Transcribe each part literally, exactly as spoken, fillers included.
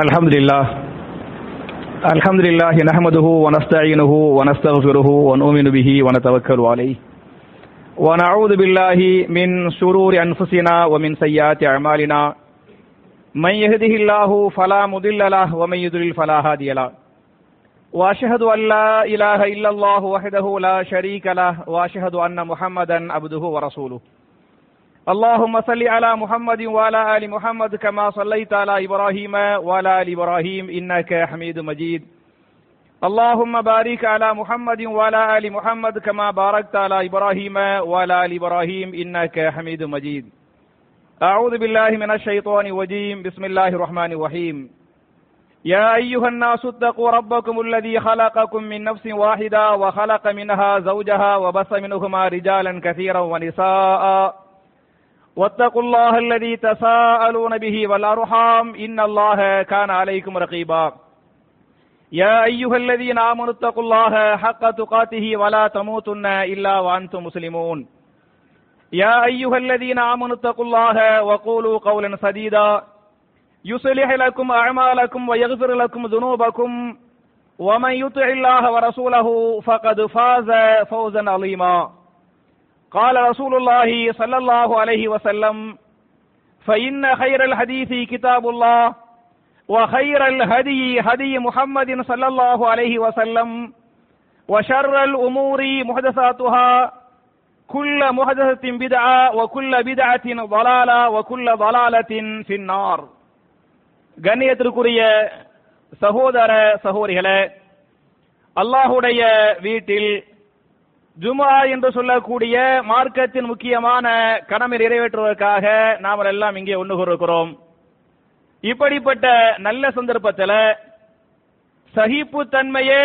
الحمد لله الحمد لله نحمده ونستعينه ونستغفره ونؤمن به ونتوكل عليه ونعوذ بالله من شرور أنفسنا ومن سيئات أعمالنا من يهده الله فلا مضل له ومن يضلل فلا هادي له وأشهد أن لا إله إلا الله وحده لا شريك له وأشهد أن محمدا عبده ورسوله اللهم صل على محمد وعلى آل محمد كما صليت على إبراهيم وعلى آل إبراهيم إنك حميد مجيد اللهم بارك على محمد وعلى آل محمد كما باركت على إبراهيم وعلى آل إبراهيم إنك حميد مجيد أعوذ بالله من الشيطان الرجيم بسم الله الرحمن الرحيم يا أيها الناس اتقوا ربكم الذي خلقكم من نفس واحدة وخلق منها زوجها وبث منهما رجالا كثيرا ونساء واتقوا الله الذي تساءلون به والأرحام إن الله كان عليكم رقيبا يا أيها الذين آمنوا اتقوا الله حق تقاته ولا تموتن إلا وأنتم مسلمون يا أيها الذين آمنوا اتقوا الله وقولوا قولا سديدا يصلح لكم أعمالكم ويغفر لكم ذنوبكم ومن يطع الله ورسوله فقد فاز فوزا عظيما قال رسول الله صلى الله عليه وسلم فإن خير الحديث كتاب الله وخير الهدي هدي محمد صلى الله عليه وسلم وشر الأمور محدثاتها كل محدثة بدعة وكل بدعة ضلالة وكل ضلالة في النار கண்ணியத்திற்குரிய சகோதர சகோதரிகளே, அல்லாஹுடைய வீட்டில் ஜுமா என்று சொல்லக்கூடிய மார்க்கத்தின் முக்கியமான கடமை நிறைவேற்றுவதற்காக நாம் எல்லாம் இங்கே ஒன்று கூடுகிறோம். இப்படிப்பட்ட நல்ல சந்தர்ப்பத்தில் சகிப்புத்தன்மையே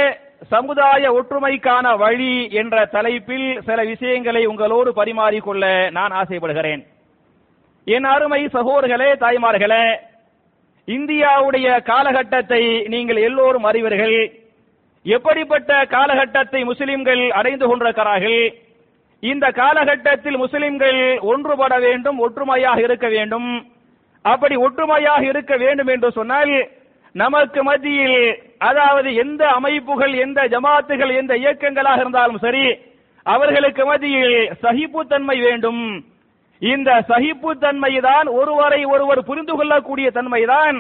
சமுதாய ஒற்றுமைக்கான வழி என்ற தலைப்பில் சில விஷயங்களை உங்களோடு பரிமாறிக்கொள்ள நான் ஆசைப்படுகிறேன். என் அருமை சகோதரர்களே, தாய்மார்களே, இந்தியாவுடைய காலகட்டத்தை நீங்கள் எல்லோரும் அறிவீர்கள். எப்படிப்பட்ட காலகட்டத்தை முஸ்லிம்கள் அடைந்து கொண்டிருக்கிறார்கள். இந்த காலகட்டத்தில் முஸ்லிம்கள் ஒன்றுபட வேண்டும், ஒற்றுமையாக இருக்க வேண்டும். அப்படி ஒற்றுமையாக இருக்க வேண்டும் என்று சொன்னால், நமக்கு மத்தியில் அதாவது எந்த அமைப்புகள், எந்த ஜமாத்துகள், எந்த இயக்கங்களாக இருந்தாலும் சரி, அவர்களுக்கு மத்தியில் சகிப்புத்தன்மை வேண்டும். இந்த சகிப்புத்தன்மை தான் ஒருவரை ஒருவர் புரிந்து கொள்ளக்கூடிய தன்மைதான்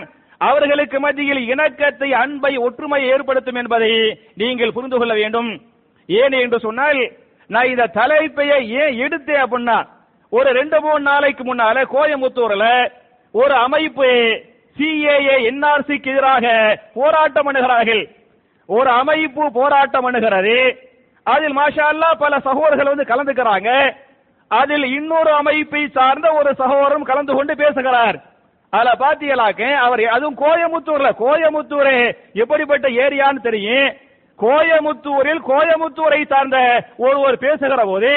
அவர்களுக்கு மத்தியில் இணக்கத்தை, அன்பை, ஒற்றுமையை ஏற்படுத்தும் என்பதை நீங்கள் புரிந்து கொள்ள வேண்டும். ஏன் என்று சொன்னால், நான் இந்த தலைப்பையை ஏன் எடுத்தேன் அப்படின்னா, ஒரு ரெண்டு மூணு நாளைக்கு முன்னால கோயம்புத்தூர்ல ஒரு அமைப்பு சிஏஏ என்ஆர்சிக்கு எதிராக போராட்டம் பண்ணுகிறார்கள். ஒரு அமைப்பு போராட்டம் பண்ணுகிறது, அதில் மாஷா அல்லா பல சகோதரர்கள் வந்து கலந்துக்கிறாங்க. அதில் இன்னொரு அமைப்பை சார்ந்த ஒரு சகோதரரும் கலந்து கொண்டு பேசுகிறார். அதுல பாத்தீங்களாக்க, அவர் அதுவும் கோயமுத்தூர்ல, கோயமுத்தூர் எப்படிப்பட்ட ஏரியான்னு தெரியும், கோயமுத்தூரில் கோயமுத்தூரை சார்ந்த ஒருவர் பேசுகிற போது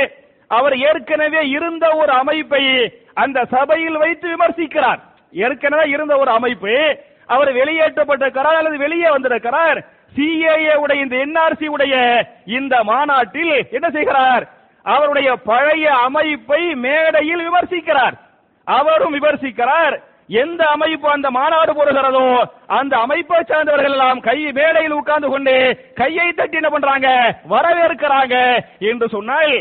அவர் ஏற்கனவே இருந்த ஒரு அமைப்பை அந்த சபையில் வைத்து விமர்சிக்கிறார். ஏற்கனவே இருந்த ஒரு அமைப்பு, அவர் வெளியேற்றப்பட்டிருக்கிறார் அல்லது வெளியே வந்திருக்கிறார். சிஏஏ உடைய இந்த என்ஆர்சி உடைய இந்த மாநாட்டில் என்ன செய்கிறார், அவருடைய பழைய அமைப்பை மேடையில் விமர்சிக்கிறார், அவரும் விமர்சிக்கிறார். எந்த அமைப்பு அந்த மாநாடு போடுகிறதோ அந்த அமைப்பை சார்ந்தவர்கள் எல்லாம் கை மேடையில் உட்கார்ந்து கொண்டு கையை தட்டி என்ன பண்றாங்க, வரவேற்கிறாங்க என்று சொன்னால்,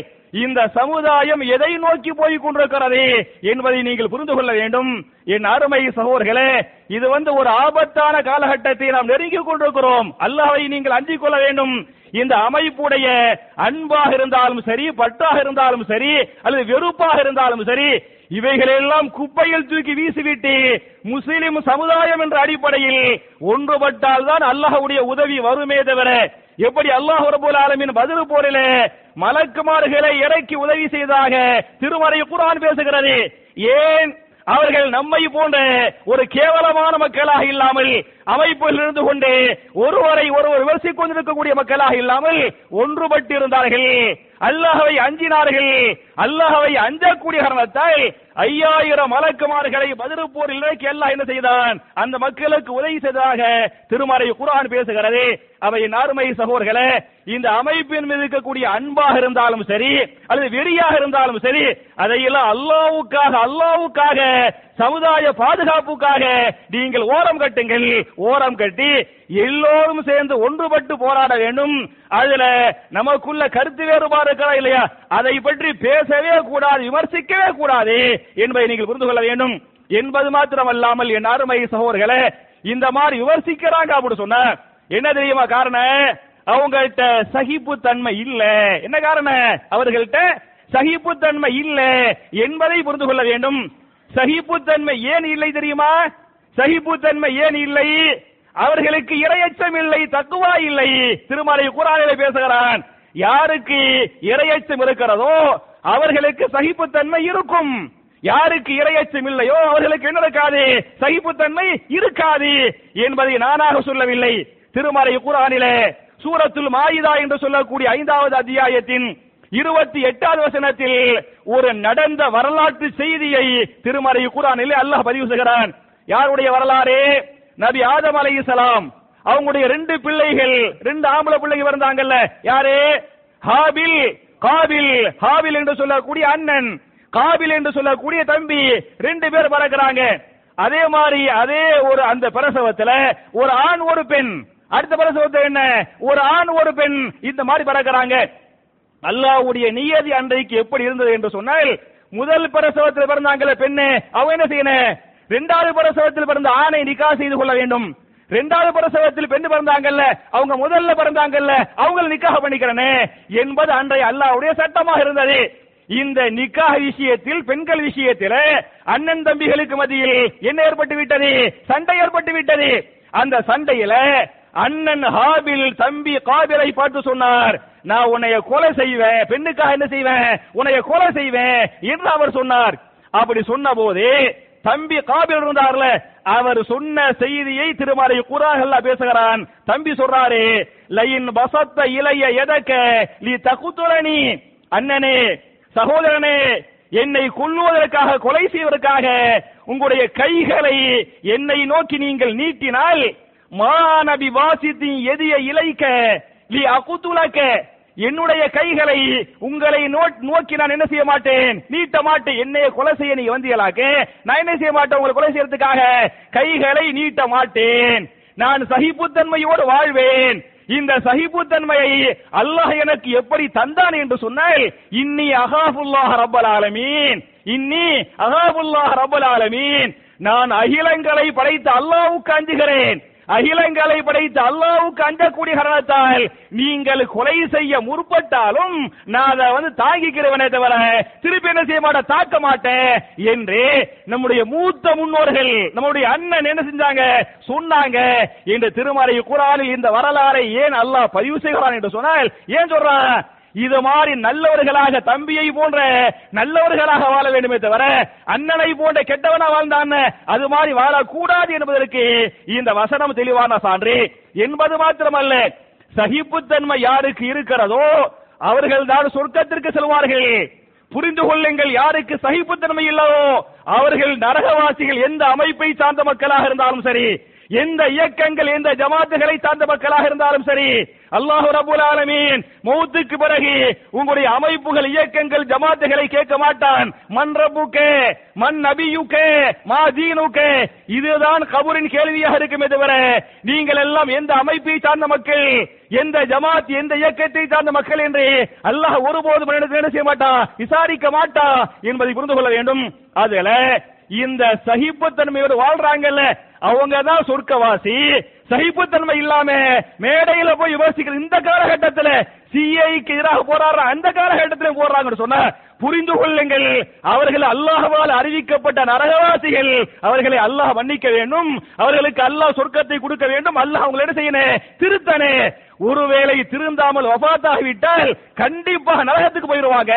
இந்த சமுதாயம் எதை நோக்கி போய் கொண்டிருக்கிறது என்பதை நீங்கள் புரிந்து கொள்ள வேண்டும். என் அருமை சகோதரர்களே, இது வந்து ஒரு ஆபத்தான காலகட்டத்தை நாம் நெருங்கிக் கொண்டிருக்கிறோம். அல்லாஹ்வை நீங்கள் அஞ்சிக் கொள்ள வேண்டும். இந்த அமைப்புடைய அன்பாக இருந்தாலும் சரி, பற்றாக இருந்தாலும் சரி, அல்லது வெறுப்பாக இருந்தாலும் சரி, இவைகளெல்லாம் குப்பையில் தூக்கி வீசிவிட்டு முஸ்லிம் சமுதாயம் என்ற அடிப்படையில் ஒன்றுபட்டால் தான் அல்லாஹ்வுடைய உதவி வருமே தவிர, எப்படி அல்லாஹ் ரப்பல் ஆலமீன் பத்ர் போரிலே மலக்குமார்களை இறக்கி உதவி செய்ததாக திருமறை குர்ஆன் பேசுகிறது. ஏன் அவர்கள் நம்மை போன்ற ஒரு கேவலமான மக்களாக இல்லாமல், அமைப்பில் இருந்து கொண்டு ஒருவரை ஒருவர் விமர்சித்துக் கொண்டிருக்கக்கூடிய மக்களாக இல்லாமல் ஒன்றுபட்டு இருந்தார்கள். அல்லாஹ்வை அஞ்சினார்கள். அல்லாஹ்வை அஞ்சக்கூடிய காரணத்தால் ஐயாயிரம் மலக்குமார்களை பத்ர் போரில் இறக்கி அல்லாஹ் என்ன செய்தான்? அந்த மக்களுக்கு உதவி செய்ததாக திருமறை குர்ஆன் பேசுகிறது. அவை நார்மை சகோதரர்களே, இந்த அமைப்பின் மீது இருக்கக்கூடிய அன்பாக இருந்தாலும் சரி அல்லது வெறியாக இருந்தாலும் சரி, அதையெல்லாம் அல்லாஹ்வுக்காக அல்லாஹ்வுக்காக சமுதாய பாதுகாப்புக்காக நீங்கள் ஓரம் கட்டுங்கள். ஓரம் கட்டி எல்லோரும் சேர்ந்து ஒன்றுபட்டு போராட வேண்டும். அதுல நமக்குள்ள கருத்து வேறுபாடு இருக்கிறா இல்லையா, அதை பற்றி பேசவே கூடாது, விமர்சிக்கவே கூடாது என்பதை நீங்கள் புரிந்து கொள்ள வேண்டும். என்பது மாத்திரமல்லாமல் என் அருமை சகோதரர்களே, இந்த மாதிரி விமர்சிக்கிறாங்க அப்படின்னு சொன்ன என்ன தெரியுமா காரணம்? அவங்கள்ட்ட சகிப்பு தன்மை இல்ல. என்ன காரணம்? அவர்கள்ட்ட சகிப்பு தன்மை இல்ல என்பதை புரிந்து கொள்ள வேண்டும். சகிப்பு தன்மை ஏன் இல்லை தெரியுமா? சகிப்பு தன்மை ஏன் இல்லை? அவர்களுக்கு இறையச்சம் இல்லை, தக்குவா இல்லை. திருமறை குர்ஆனிலே பேசுகிறான், யாருக்கு இறையச்சம் இருக்கிறதோ அவர்களுக்கு சகிப்பு தன்மை இருக்கும். யாருக்கு இறையச்சம் இல்லையோ அவர்களுக்கு என்ன இருக்காது? சகிப்பு தன்மை இருக்காது என்பதை நானாக சொல்லவில்லை. திருமறை குர்ஆனிலே சூரத்துல் மாயிதா என்று சொல்லக்கூடிய ஐந்தாவது அத்தியாயத்தின் இருபத்தி எட்டாவது வசனத்தில் ஒரு நடந்த வரலாற்று செய்தியை திருமறை குர்ஆனிலே அல்லாஹ் பதிவு செய்கிறான். யாருடைய வரலாறு? நபி ஆதம் அலைஹிஸ்ஸலாம் அவங்களுடைய ரெண்டு பிள்ளைகள், ரெண்டு ஆம்பளை பிள்ளைகள் இருந்தாங்கல்ல, யாரு? ஹாபில், காபில். ஹாபில் என்று சொல்லக்கூடிய அண்ணன், காபில் என்று சொல்லக்கூடிய தம்பி, ரெண்டு பேர் பிறக்கிறாங்க. அதே மாதிரி அதே ஒரு அந்த பிரசவத்துல ஒரு ஆண் ஒரு பெண், அடுத்த பிரசவத்துல என்ன ஒரு ஆண் ஒரு பெண், இந்த மாதிரி பிறக்கிறாங்க. அல்லாஹ்வுடைய நியதி அன்றைக்கு எப்படி இருந்தது என்று சொன்னால், முதல் பிரசவத்தில் பிறந்தாங்கல்ல பெண்ணு, அவ என்ன செய்யணும்? இரண்டாவது பிரசவத்தில் பிறந்த ஆணை நிக்காஹ் செய்து கொள்ள வேண்டும். இரண்டாவது பிரசவத்தில் பெண் பிறந்தாங்கல்ல, அவங்க முதல்ல பிறந்தாங்கல்ல, அவங்கள நிக்காஹ் பண்ணிக்கிறனே என்பது அன்றைய அல்லாஹ்வுடைய சட்டமாக இருந்தது. இந்த நிக்காஹ் விஷயத்தில், பெண்கள் விஷயத்தில் அண்ணன் தம்பிகளுக்கு மத்தியில் என்ன ஏற்பட்டு விட்டது? சண்டை ஏற்பட்டு விட்டது. அந்த சண்டையில அண்ணன் ஹாபில் தம்பி காபிலை பார்த்து சொன்னார், நான் உன்னைய கொலை செய்வேன், பெண்ணுக்காக என்ன செய்வேன்? உன்னைய கொலை செய்வேன் என்று அவர் சொன்னார். அப்படி சொன்ன போது தம்பி காபில் இருந்தார்ல, அவர் சொன்ன செய்தியை திருமறை குர்ஆன் அல்லாஹ் பேசுகிறான். தம்பி சொல்றாரு, லயின் பஸத்த இலைய யதக லி தகுதுலனி, அண்ணனே சகோதரனே, என்னை கொல்லுவதற்காக கொலை செய்வதற்காக உங்களுடைய கைகளை என்னை நோக்கி நீங்கள் நீட்டினால் மா நபி வாசித்தின் எதிய இலைக்க லி அகுதுலக, என்னுடைய கைகளை உங்களை நோக்கி நான் என்ன செய்ய மாட்டேன்? நீட்ட மாட்டேன். என்னைய கொலை செய்ய நீங்க வந்தீங்களாக்க நான் என்ன செய்ய மாட்டேன்? உங்களை கொலை செய்யறதுக்காக கைகளை நீட்ட மாட்டேன். நான் சகிப்புத்தன்மையோடு வாழ்வேன். இந்த சகிப்புத்தன்மையை அல்லாஹ் எனக்கு எப்படி தந்தான் என்று சொன்னால், இன்னி அகாஃபுல்லாஹ் ரப்பல் ஆலமீன், இன்னி அகாஃபுல்லாஹ் ரப்பல் ஆலமீன், நான் அகிலங்களை படைத்த அல்லாஹ்வுக்கு அஞ்சுகிறேன். அகிலங்களை படைத்த அல்லாஹ்வுக்கு அஞ்சக்கூடிய காரணத்தால் நீங்கள் கொலை செய்ய முற்பட்டாலும் நான் அதை வந்து தாங்கிக்கிறவனே தவிர திருப்பி என்ன செய்ய மாட்டேன்? தாக்க மாட்டேன் என்று நம்முடைய மூத்த முன்னோர்கள், நம்முடைய அண்ணன் என்ன செஞ்சாங்க? சொன்னாங்க என்று திருமறை குர்ஆனில் இந்த வரலாறை ஏன் அல்லாஹ் பதிவு செய்கிறான் என்று சொன்னால், ஏன் சொல்றான்? இது மாதிரி நல்லவர்களாக, தம்பியை போன்ற நல்லவர்களாக வாழ வேண்டுமே தவிர அண்ணனை போன்ற கெட்டவனா வாழ்ந்தான் அது மாதிரி வாழக்கூடாது என்பதற்கு இந்த வசனம் தெளிவான சான்று. என்பது மாத்திரமல்ல, சகிப்புத்தன்மை யாருக்கு இருக்கிறதோ அவர்கள் தான் சொர்க்கத்திற்கு செல்வார்கள். புரிந்து கொள்ளுங்கள், யாருக்கு சகிப்புத்தன்மை இல்லவோ அவர்கள் நரகவாசிகள். எந்த அமைப்பை சார்ந்த மக்களாக இருந்தாலும் சரி, எந்த இயக்கங்கள், எந்த ஜமாத்துகளை சார்ந்த மக்களாக இருந்தாலும் சரி, அல்லாஹ் ரப்பல் ஆலமீன் மௌத்துக்கு பிறகு உங்களுடைய அமைப்புகள், இயக்கங்கள், ஜமாத்துகளை கேட்க மாட்டான். மன் ரப்புக்கே, மன் நபியுக்கே, மா தீனுக்கே, இதுதான் கபூரின் கேள்வியாக இருக்குமே தவிர நீங்கள் எல்லாம் எந்த அமைப்பை சார்ந்த மக்கள், எந்த ஜமாத், எந்த இயக்கத்தை சார்ந்த மக்கள் என்று அல்லாஹ் ஒருபோதும் என்ன செய்ய மாட்டான்? விசாரிக்க மாட்டான் என்பதை புரிந்து கொள்ள வேண்டும். அதுல இந்த சகிப்புத்தன்மையோடு வாழ்றாங்கல்ல அவங்க தான் சொர்க்கவாசி. சகிப்புத்தன்மை இல்லாம மேடையில போய் யோசிக்கிற இந்த காலகட்டத்தில், சிஐக்கு எதிராக போராடுற அந்த காலகட்டத்தில் போடுறாங்கன்னு சொன்ன புரிந்து கொள்ளுங்கள், அவர்கள் அல்லாஹ்வால் அறிவிக்கப்பட்ட நரகவாசிகள். அவர்களை அல்லாஹ் மன்னிக்க வேண்டும், அவர்களுக்கு அல்லாஹ் சொர்க்கத்தை கொடுக்க வேண்டும். அல்லாஹ் அவங்களை என்ன செய்யணும்? திருத்தனே. ஒருவேளை திருந்தாமல் வஃபாத்தாகிவிட்டால் கண்டிப்பாக நரகத்துக்கு போயிடுவாங்க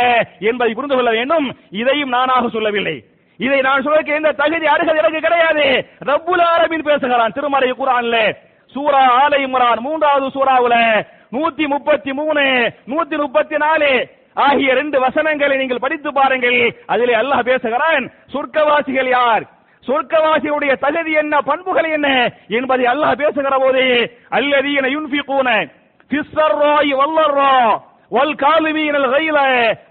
என்பதை புரிந்து கொள்ள வேண்டும். இதையும் நானாக சொல்லவில்லை, இதை நான் சொல்ல எந்த தகுதி அருகது எனக்கு கிடையாது. ரப்புல் ஆலமீன் பேசுகிறான் திருமறை குர்ஆன்ல, சூரா ஆல இம்ரான் மூன்றாவது சூராவுல நூத்தி முப்பத்தி மூணு நூத்தி முப்பத்தி நாலு ஆகிய இரண்டு வசனங்களை நீங்கள் படித்து பாருங்கள். அதிலே அல்லாஹ் பேசுகிறான், சொர்க்கவாசிகள் யார், சொர்க்கவாசியுடைய தகுதி என்ன, பண்புகள் என்ன என்பதை அல்லாஹ் பேசுகிற போது, அல்லதீன யுன்ஃபிகூன ஃபிஸ்ஸர்ராயி வல்லர்ரா வல் காலிமீனல் கைல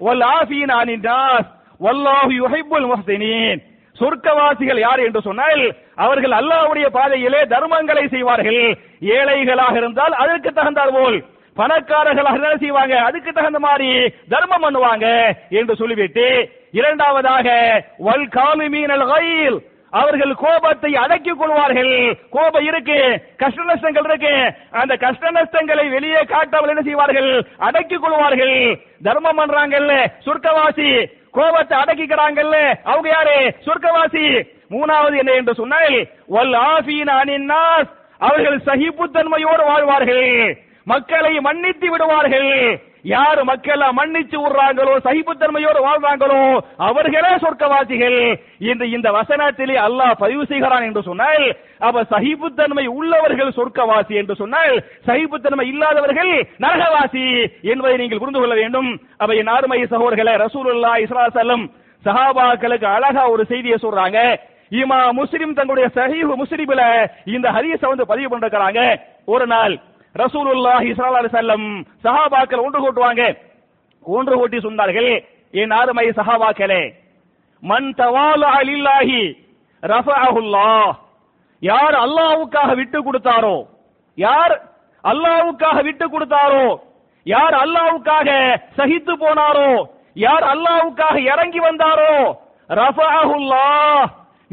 வல் ஆஃபீன அனின்னாஸ் வல்லாஹு யுஹிப்புல் முஹ்சினீன். சொர்க்கவாசிகள் யார் என்று சொன்னால், அவர்கள் அல்லாஹ்வுடைய பாதையிலே தர்மங்களை செய்வார்கள். ஏழைகளாக இருந்தால் அதற்கு தகுந்தார் போல், பணக்காரர்களாக செய்வாங்க, அதுக்கு தகுந்த மாதிரி தர்மம் பண்ணுவாங்க என்று சொல்லிவிட்டு, இரண்டாவதாக வல் காலிமீனல் கைல், அவர்கள் கோபத்தை அடக்கிக் கொள்வார்கள். கோபம் இருக்கு, கஷ்ட நஷ்டங்கள் இருக்கு, அந்த கஷ்ட நஷ்டங்களை வெளியே காட்டாமல் என்ன செய்வார்கள், அடக்கிக் கொள்வார்கள். தர்மம் பண்றாங்கல்ல சொர்க்கவாசி, கோபத்தை அடக்கிக்கிறாங்கல்ல அவங்க யாரு, சொர்க்கவாசி. மூணாவது என்ன என்று சொன்னால், வல் ஆஃபீன அனின்னாஸ், அவர்கள் சகிப்புத்தன்மையோடு வாழ்வார்கள், மக்களை மன்னித்து விடுவார்கள். யார் மக்களை மன்னிச்சு விடுறாங்களோ, சகிப்புத்தன்மையோடு வாழ்றாங்களோ அவர்களே சொர்க்கவாசிகள் என்று இந்த வசனத்திலே அல்லாஹ் பதிவு செய்கிறான் என்று சொன்னால், அப்ப சகிப்புத்தன்மை உள்ளவர்கள் சொர்க்கவாசி என்று சொன்னால், சகிப்புத்தன்மை இல்லாதவர்கள் நரகவாசி என்பதை நீங்கள் புரிந்து கொள்ள வேண்டும். அப்ப என் அருமை சகோதரர்களே, ரசூலுல்லாஹி ஸல்லல்லாஹு அலைஹி வஸல்லம் சஹாபாக்களுக்கு அழகா ஒரு செய்தியை சொல்றாங்க. இமா முஸ்லிம் தங்களுடைய சஹீஹ் முஸ்லிமில இந்த ஹதீஸை வந்து பதிவு பண்றாங்க. ஒரு நாள் ரசூலுல்லாஹி ஸல்லல்லாஹு அலைஹி வஸல்லம் சஹாபாக்கள் ஒன்று கூட்டுவாங்க. ஒன்று கூட்டி சொன்னார்கள், என் ஆறுமை சஹாபாக்களே, மன் தவாலா லில்லாஹி ரஃஅஹுல்லாஹ், யார் அல்லாஹ்வுக்காக விட்டு கொடுத்தாரோ, யார் அல்லாஹ்வுக்காக விட்டு கொடுத்தாரோ, யார் அல்லாஹ்வுக்காக சகித்து போனாரோ, யார் அல்லாஹ்வுக்காக இறங்கி வந்தாரோ, ரஃஅஹுல்லாஹ்,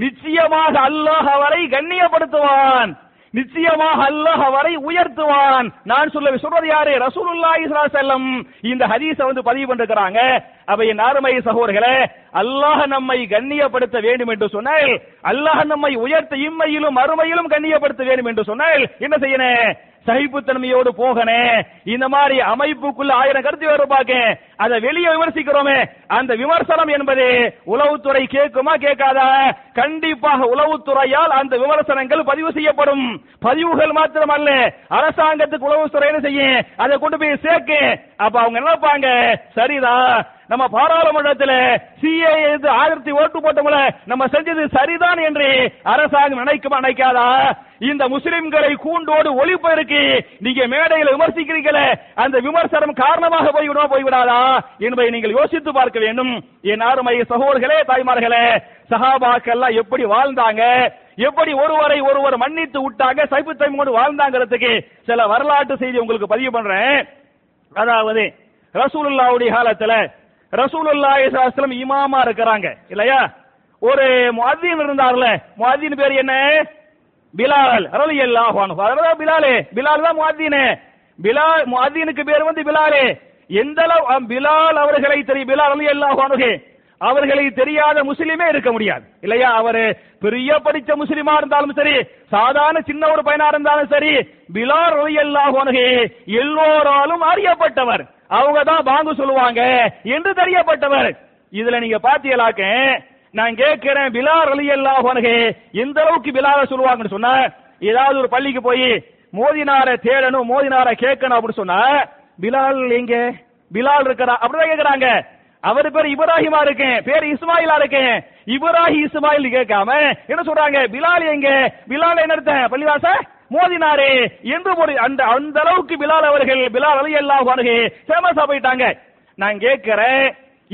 நிச்சயமாக அல்லாஹ் அவரை கண்ணியப்படுத்துவான், நிச்சயமாக அல்லாஹ் அவரை உயர்த்துவான். நான் சொல்ல சொல்றது யாரு, ரசூலுல்லாஹி ஸல்லல்லாஹு அலைஹி வஸல்லம் இந்த ஹதீஸை வந்து பதிவு பண்ணிருக்காங்க. அப்ப என் அருமை சகோதரர்களே, அல்லாஹ் நம்மை கண்ணியப்படுத்த வேண்டும் என்று சொன்னால், அல்லாஹ் நம்மை உயர்த்த இம்மையிலும் மறுமையிலும் கண்ணியப்படுத்த வேண்டும் என்று சொன்னால் என்ன செய்யணும், சகிப்புத்தன்மையோடு போகனே. இந்த மாதிரி அமைப்புக்குள்ள ஆயிரம் கருத்து வேறுபாக்க அதை வெளியே விமர்சிக்கிறோமே, அந்த விமர்சனம் என்பது உளவுத்துறை கேட்குமா கேட்காதா? கண்டிப்பாக உளவுத்துறையால் அந்த விமர்சனங்கள் பதிவு செய்யப்படும். பதிவுகள் மாத்திரமல்ல, அரசாங்கத்துக்கு உளவுத்துறை என்ன செய்ய, அதை கொண்டு போய் சேர்க்கு. அப்ப அவங்க நினைப்பாங்க, சரிதான் நம்ம பாராளுமன்றத்தில் சிஏ ஆயிரத்தி ஓட்டு போட்டோம்ல, நம்ம செஞ்சது சரிதான் என்று அரசாங்கம் நினைக்குமா நினைக்காதா? இந்த முஸ்லிம்களை கூண்டோடு ஒளிப்பதற்கு நீங்க மேடையில் விமர்சிக்கிறீங்களே, அந்த விமர்சனம் காரணமாக போய்விடுமா போய்விடாதா என்பதை நீங்கள் யோசித்து பார்க்க வேண்டும். என் அருமை சகோதரர்களே, தாய்மார்களே, சஹாபாக்கள் எப்படி வாழ்ந்தாங்க, எப்படி ஒருவரை ஒருவர் மன்னித்து விட்டாங்க, சைபுத்தையும் கொண்டு வாழ்ந்தாங்கிறதுக்கு சில வரலாற்று செய்தி உங்களுக்கு பதிவு பண்றேன். அதாவது ரசூலுல்லாஹ்வுடைய காலத்துல ரசூலுல்லாஹி ஸல்லல்லாஹு அலைஹி வஸல்லம் இமாமா இருக்கிறாங்க இல்லையா. ஒரு முஅzzீன் இருந்தார்ல, முஅzzீன் பேர் என்ன, பிலால் ரலியல்லாஹு அன்ஹு. அதனால பிலாலே, பிலால் தான் முஅzzீன். பிலால் முஅzzீனுக்கு பேர் வந்து பிலாலே. எந்த அளவு பிலால் அவர்களை தெரியும், பிலால் ரலியல்லாஹு அன்ஹு அவர்களை தெரியாத முஸ்லிமே இருக்க முடியாது இல்லையா. அவரு பெரிய படிச்ச முஸ்லிமா இருந்தாலும் சரி, சாதாரண சின்ன ஒரு பையனா இருந்தாலும் சரி, பிலால் ரலியல்லாஹு அன்ஹு எல்லோராலும் அறியப்பட்டவர். அவங்க தான் பாங்கு சொல்லுவாங்க என்று தெரியப்பட்டவர். இதுல நீங்க பாத்தீங்களாக்க, நான் கேட்கிறேன், பிலால் ரலியல்லாஹு அன்ஹு எந்த அளவுக்கு பிலால சொல்லுவாங்கன்னு சொன்னா, ஏதாவது ஒரு பள்ளிக்கு போய் மோதினாரை தேடணும், மோதினாரை கேட்கணும் அப்படின்னு சொன்னா, பிலால் எங்க, பிலால் இருக்கிறா அப்படிதான் கேட்கிறாங்க. அவர் பேர் இப்ராஹிமா இருக்கேன், பேர் இஸ்மாயிலா இருக்கேன், இப்ராஹிம் இஸ்மாயில் கேட்காம என்ன சொல்றாங்க, பிலால் எங்க, பிலால் என்ன அர்த்தம், பள்ளிவாச மோதினாரே என்று ஒரு அந்த அந்த அளவுக்கு பிலால் அவர்கள், பிலால் ரலியல்லாஹு அன்ஹு ஃபேமஸா போயிட்டாங்க. நான் கேட்கிறேன்,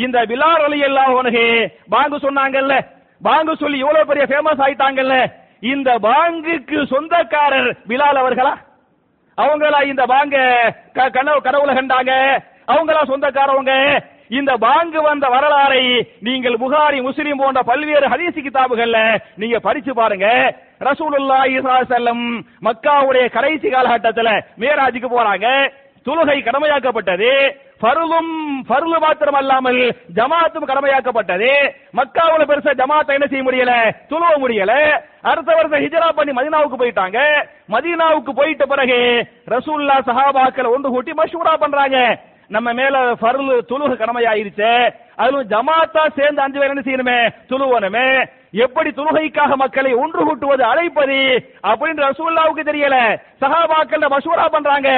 இந்த பிலால் ரலியல்லாஹு அன்ஹு பாங்கு சொன்னாங்கல்ல, பாங்கு சொல்லி இவ்வளவு பெரிய ஃபேமஸ் ஆயிட்டாங்கல்ல, இந்த பாங்குக்கு சொந்தக்காரர் பிலால் அவர்களா, அவங்களா இந்த பாங்க கனவு கடவுளை கண்டாங்க, அவங்களா சொந்தக்காரவங்க? இந்த பாங்கு வந்த வரலாறை நீங்கள் புகாரி, முஸ்லிம் போன்ற பல்வேறு ஹதீஸ் கிதாபுகள்ல நீங்க படிச்சு பாருங்க. ரசூலுல்லாஹி ஸல்லல்லாஹு அலைஹி வஸல்லம் மக்காவுடைய கடைசி காலகட்டத்துல மேராஜுக்கு போறாங்க. தொழுகை கடமையாக்கப்பட்டது, ஃபர்லும் ஃபர்லு மாத்திரம் அல்லாமல் ஜமாத்தும் கடமையாக்கப்பட்டது. மக்காவுல பெருசா ஜமாத்தை என்ன செய்ய முடியல, தொழுவ முடியல. அடுத்த வருஷம் ஹிஜ்ரா பண்ணி மதீனாவுக்கு போயிட்டாங்க. மதீனாவுக்கு போயிட்ட பிறகு ரசூலுல்லாஹ் சஹாபாக்கள் ஒன்று கூட்டி மஷ்வரா பண்றாங்க. நம்ம மேல ஃபர்லு துலுக கடமையாயிருச்சு, அதுவும் ஜமாத்தா சேர்ந்து அஞ்சு பேர் என்ன செய்யணுமே, துலுவனுமே. எப்படி துலுகைக்காக மக்களை ஒன்று கூட்டுவது, அழைப்பது அப்படின்னு ரசூலுல்லாஹ்வுக்கு தெரியல. சஹாபாக்கள் மஷூரா பண்றாங்க.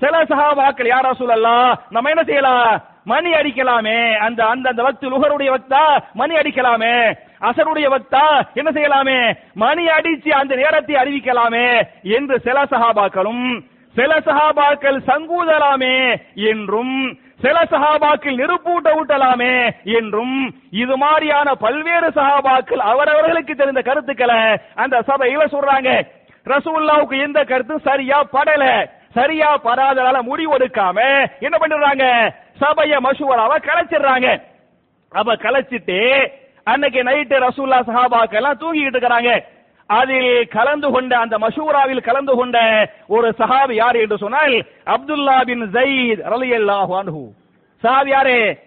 Sela sahabaakal ya Rasulullah, nama mana sila, mani adi kelame, anda anda waktu luhur udah waktu, mani adi kelame, asar udah waktu, mana sila me, mani adi cie anda niarati adi kelame, yendu sela sahabaakalum, sela sahabaakal sanggu dalame, yendrum, sela sahabaakal nirupu da utalame, yendrum, idu mariana palver sahabaakal, awal awal lek kita rendah kerut kelame, anda sabah iwas urange, Rasulullah ku yendu kerut sariya padel. Sariya parah dalam muri word kami, ini apa yang orang? Sabaya masyuwar awak kalah cerang. Abah kalah cite, anak yang naik Rasulullah sahabat kalah tu hit kerang. Adil kalandu hunda, anda masyuwar awil kalandu hunda. Orang sahabat yar itu sonal Abdullah bin Zaid radhiyallahu anhu. Sahabat yar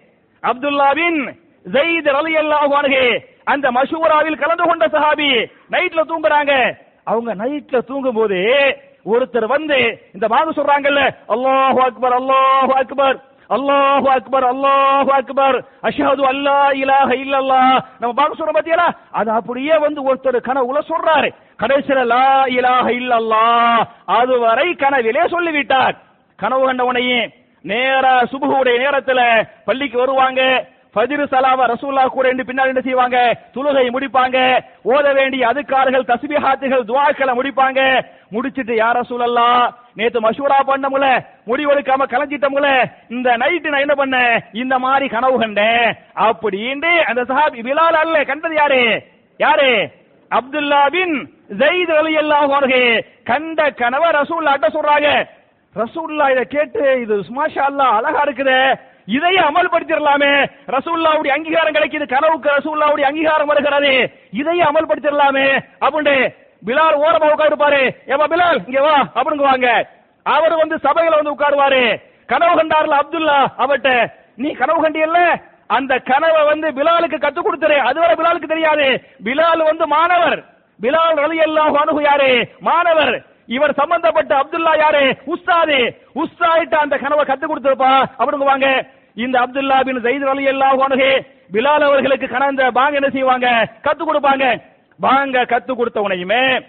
Abdullah bin Zaid radhiyallahu anhu. Anda masyuwar awil kalandu hunda sahabi naik la tunggu kerang. Awangga naik la tunggu boleh. Orang terbande, indah bagus orang gelar. Allahu Akbar, Allahu Akbar, Allahu Akbar, Allahu Akbar. Ashhadu an la ilaha illallah. Nama bagus orang macam ni lah. Ada apa dia bandu orang terkena ulas orang. Kadai sila la ilaha illallah. Aduh warai kana vile solli bitar. Kana orang dah wanaiye. Nera subuh ure nera telah. Palik baru wange. Fajr salawat Rasulullah kurendi pindah rendah si wange. Tuluhai mudi pange. Oda rendi adik karhel tasbih hatikal doa kala mudi pange. Mudicite ya Rasulullah, neto masyurah panna mula, muri wali kama kalanjita mula, inda night na ina panna, inda mari kanau hande, apudi inde, anda sahab Bilal alle, kanter yare, yare, Abdullah bin Zaid radhiyallahu anhu, kanda kanawa Rasulullah ta surraga, Rasulullah ida kete, idu masya Allah, alakar kide, ida ya amal perdirlame, Rasulullah udi anggiharan kade kide kanau ke Rasulullah udi anggiharan mula kerade, ida ya amal perdirlame, apunde. Bilal orang bawa kau kepada, ya Bilal, ya wah, abang kau angkat. Awal orang tu sabai kalau tu kau kepada, kanau kandar lah Abdullah, abatte, ni kanau kandi allah, anda kanau orang tu Bilal ke katu kurutere, adu orang Bilal ke teriade, Bilal orang tu manaver, Bilal rali allah wanu yare, manaver, ibar samanda abatte Abdullah yare, ussaade, ussaade anda kanau katu kurutere pa, abang kau angkat, inda Abdullah bin Zaid rali allah wanu he, Bilal orang kelak kananda bang ene si angkat, katu kuru bang. Bangga katu kurta orang ini,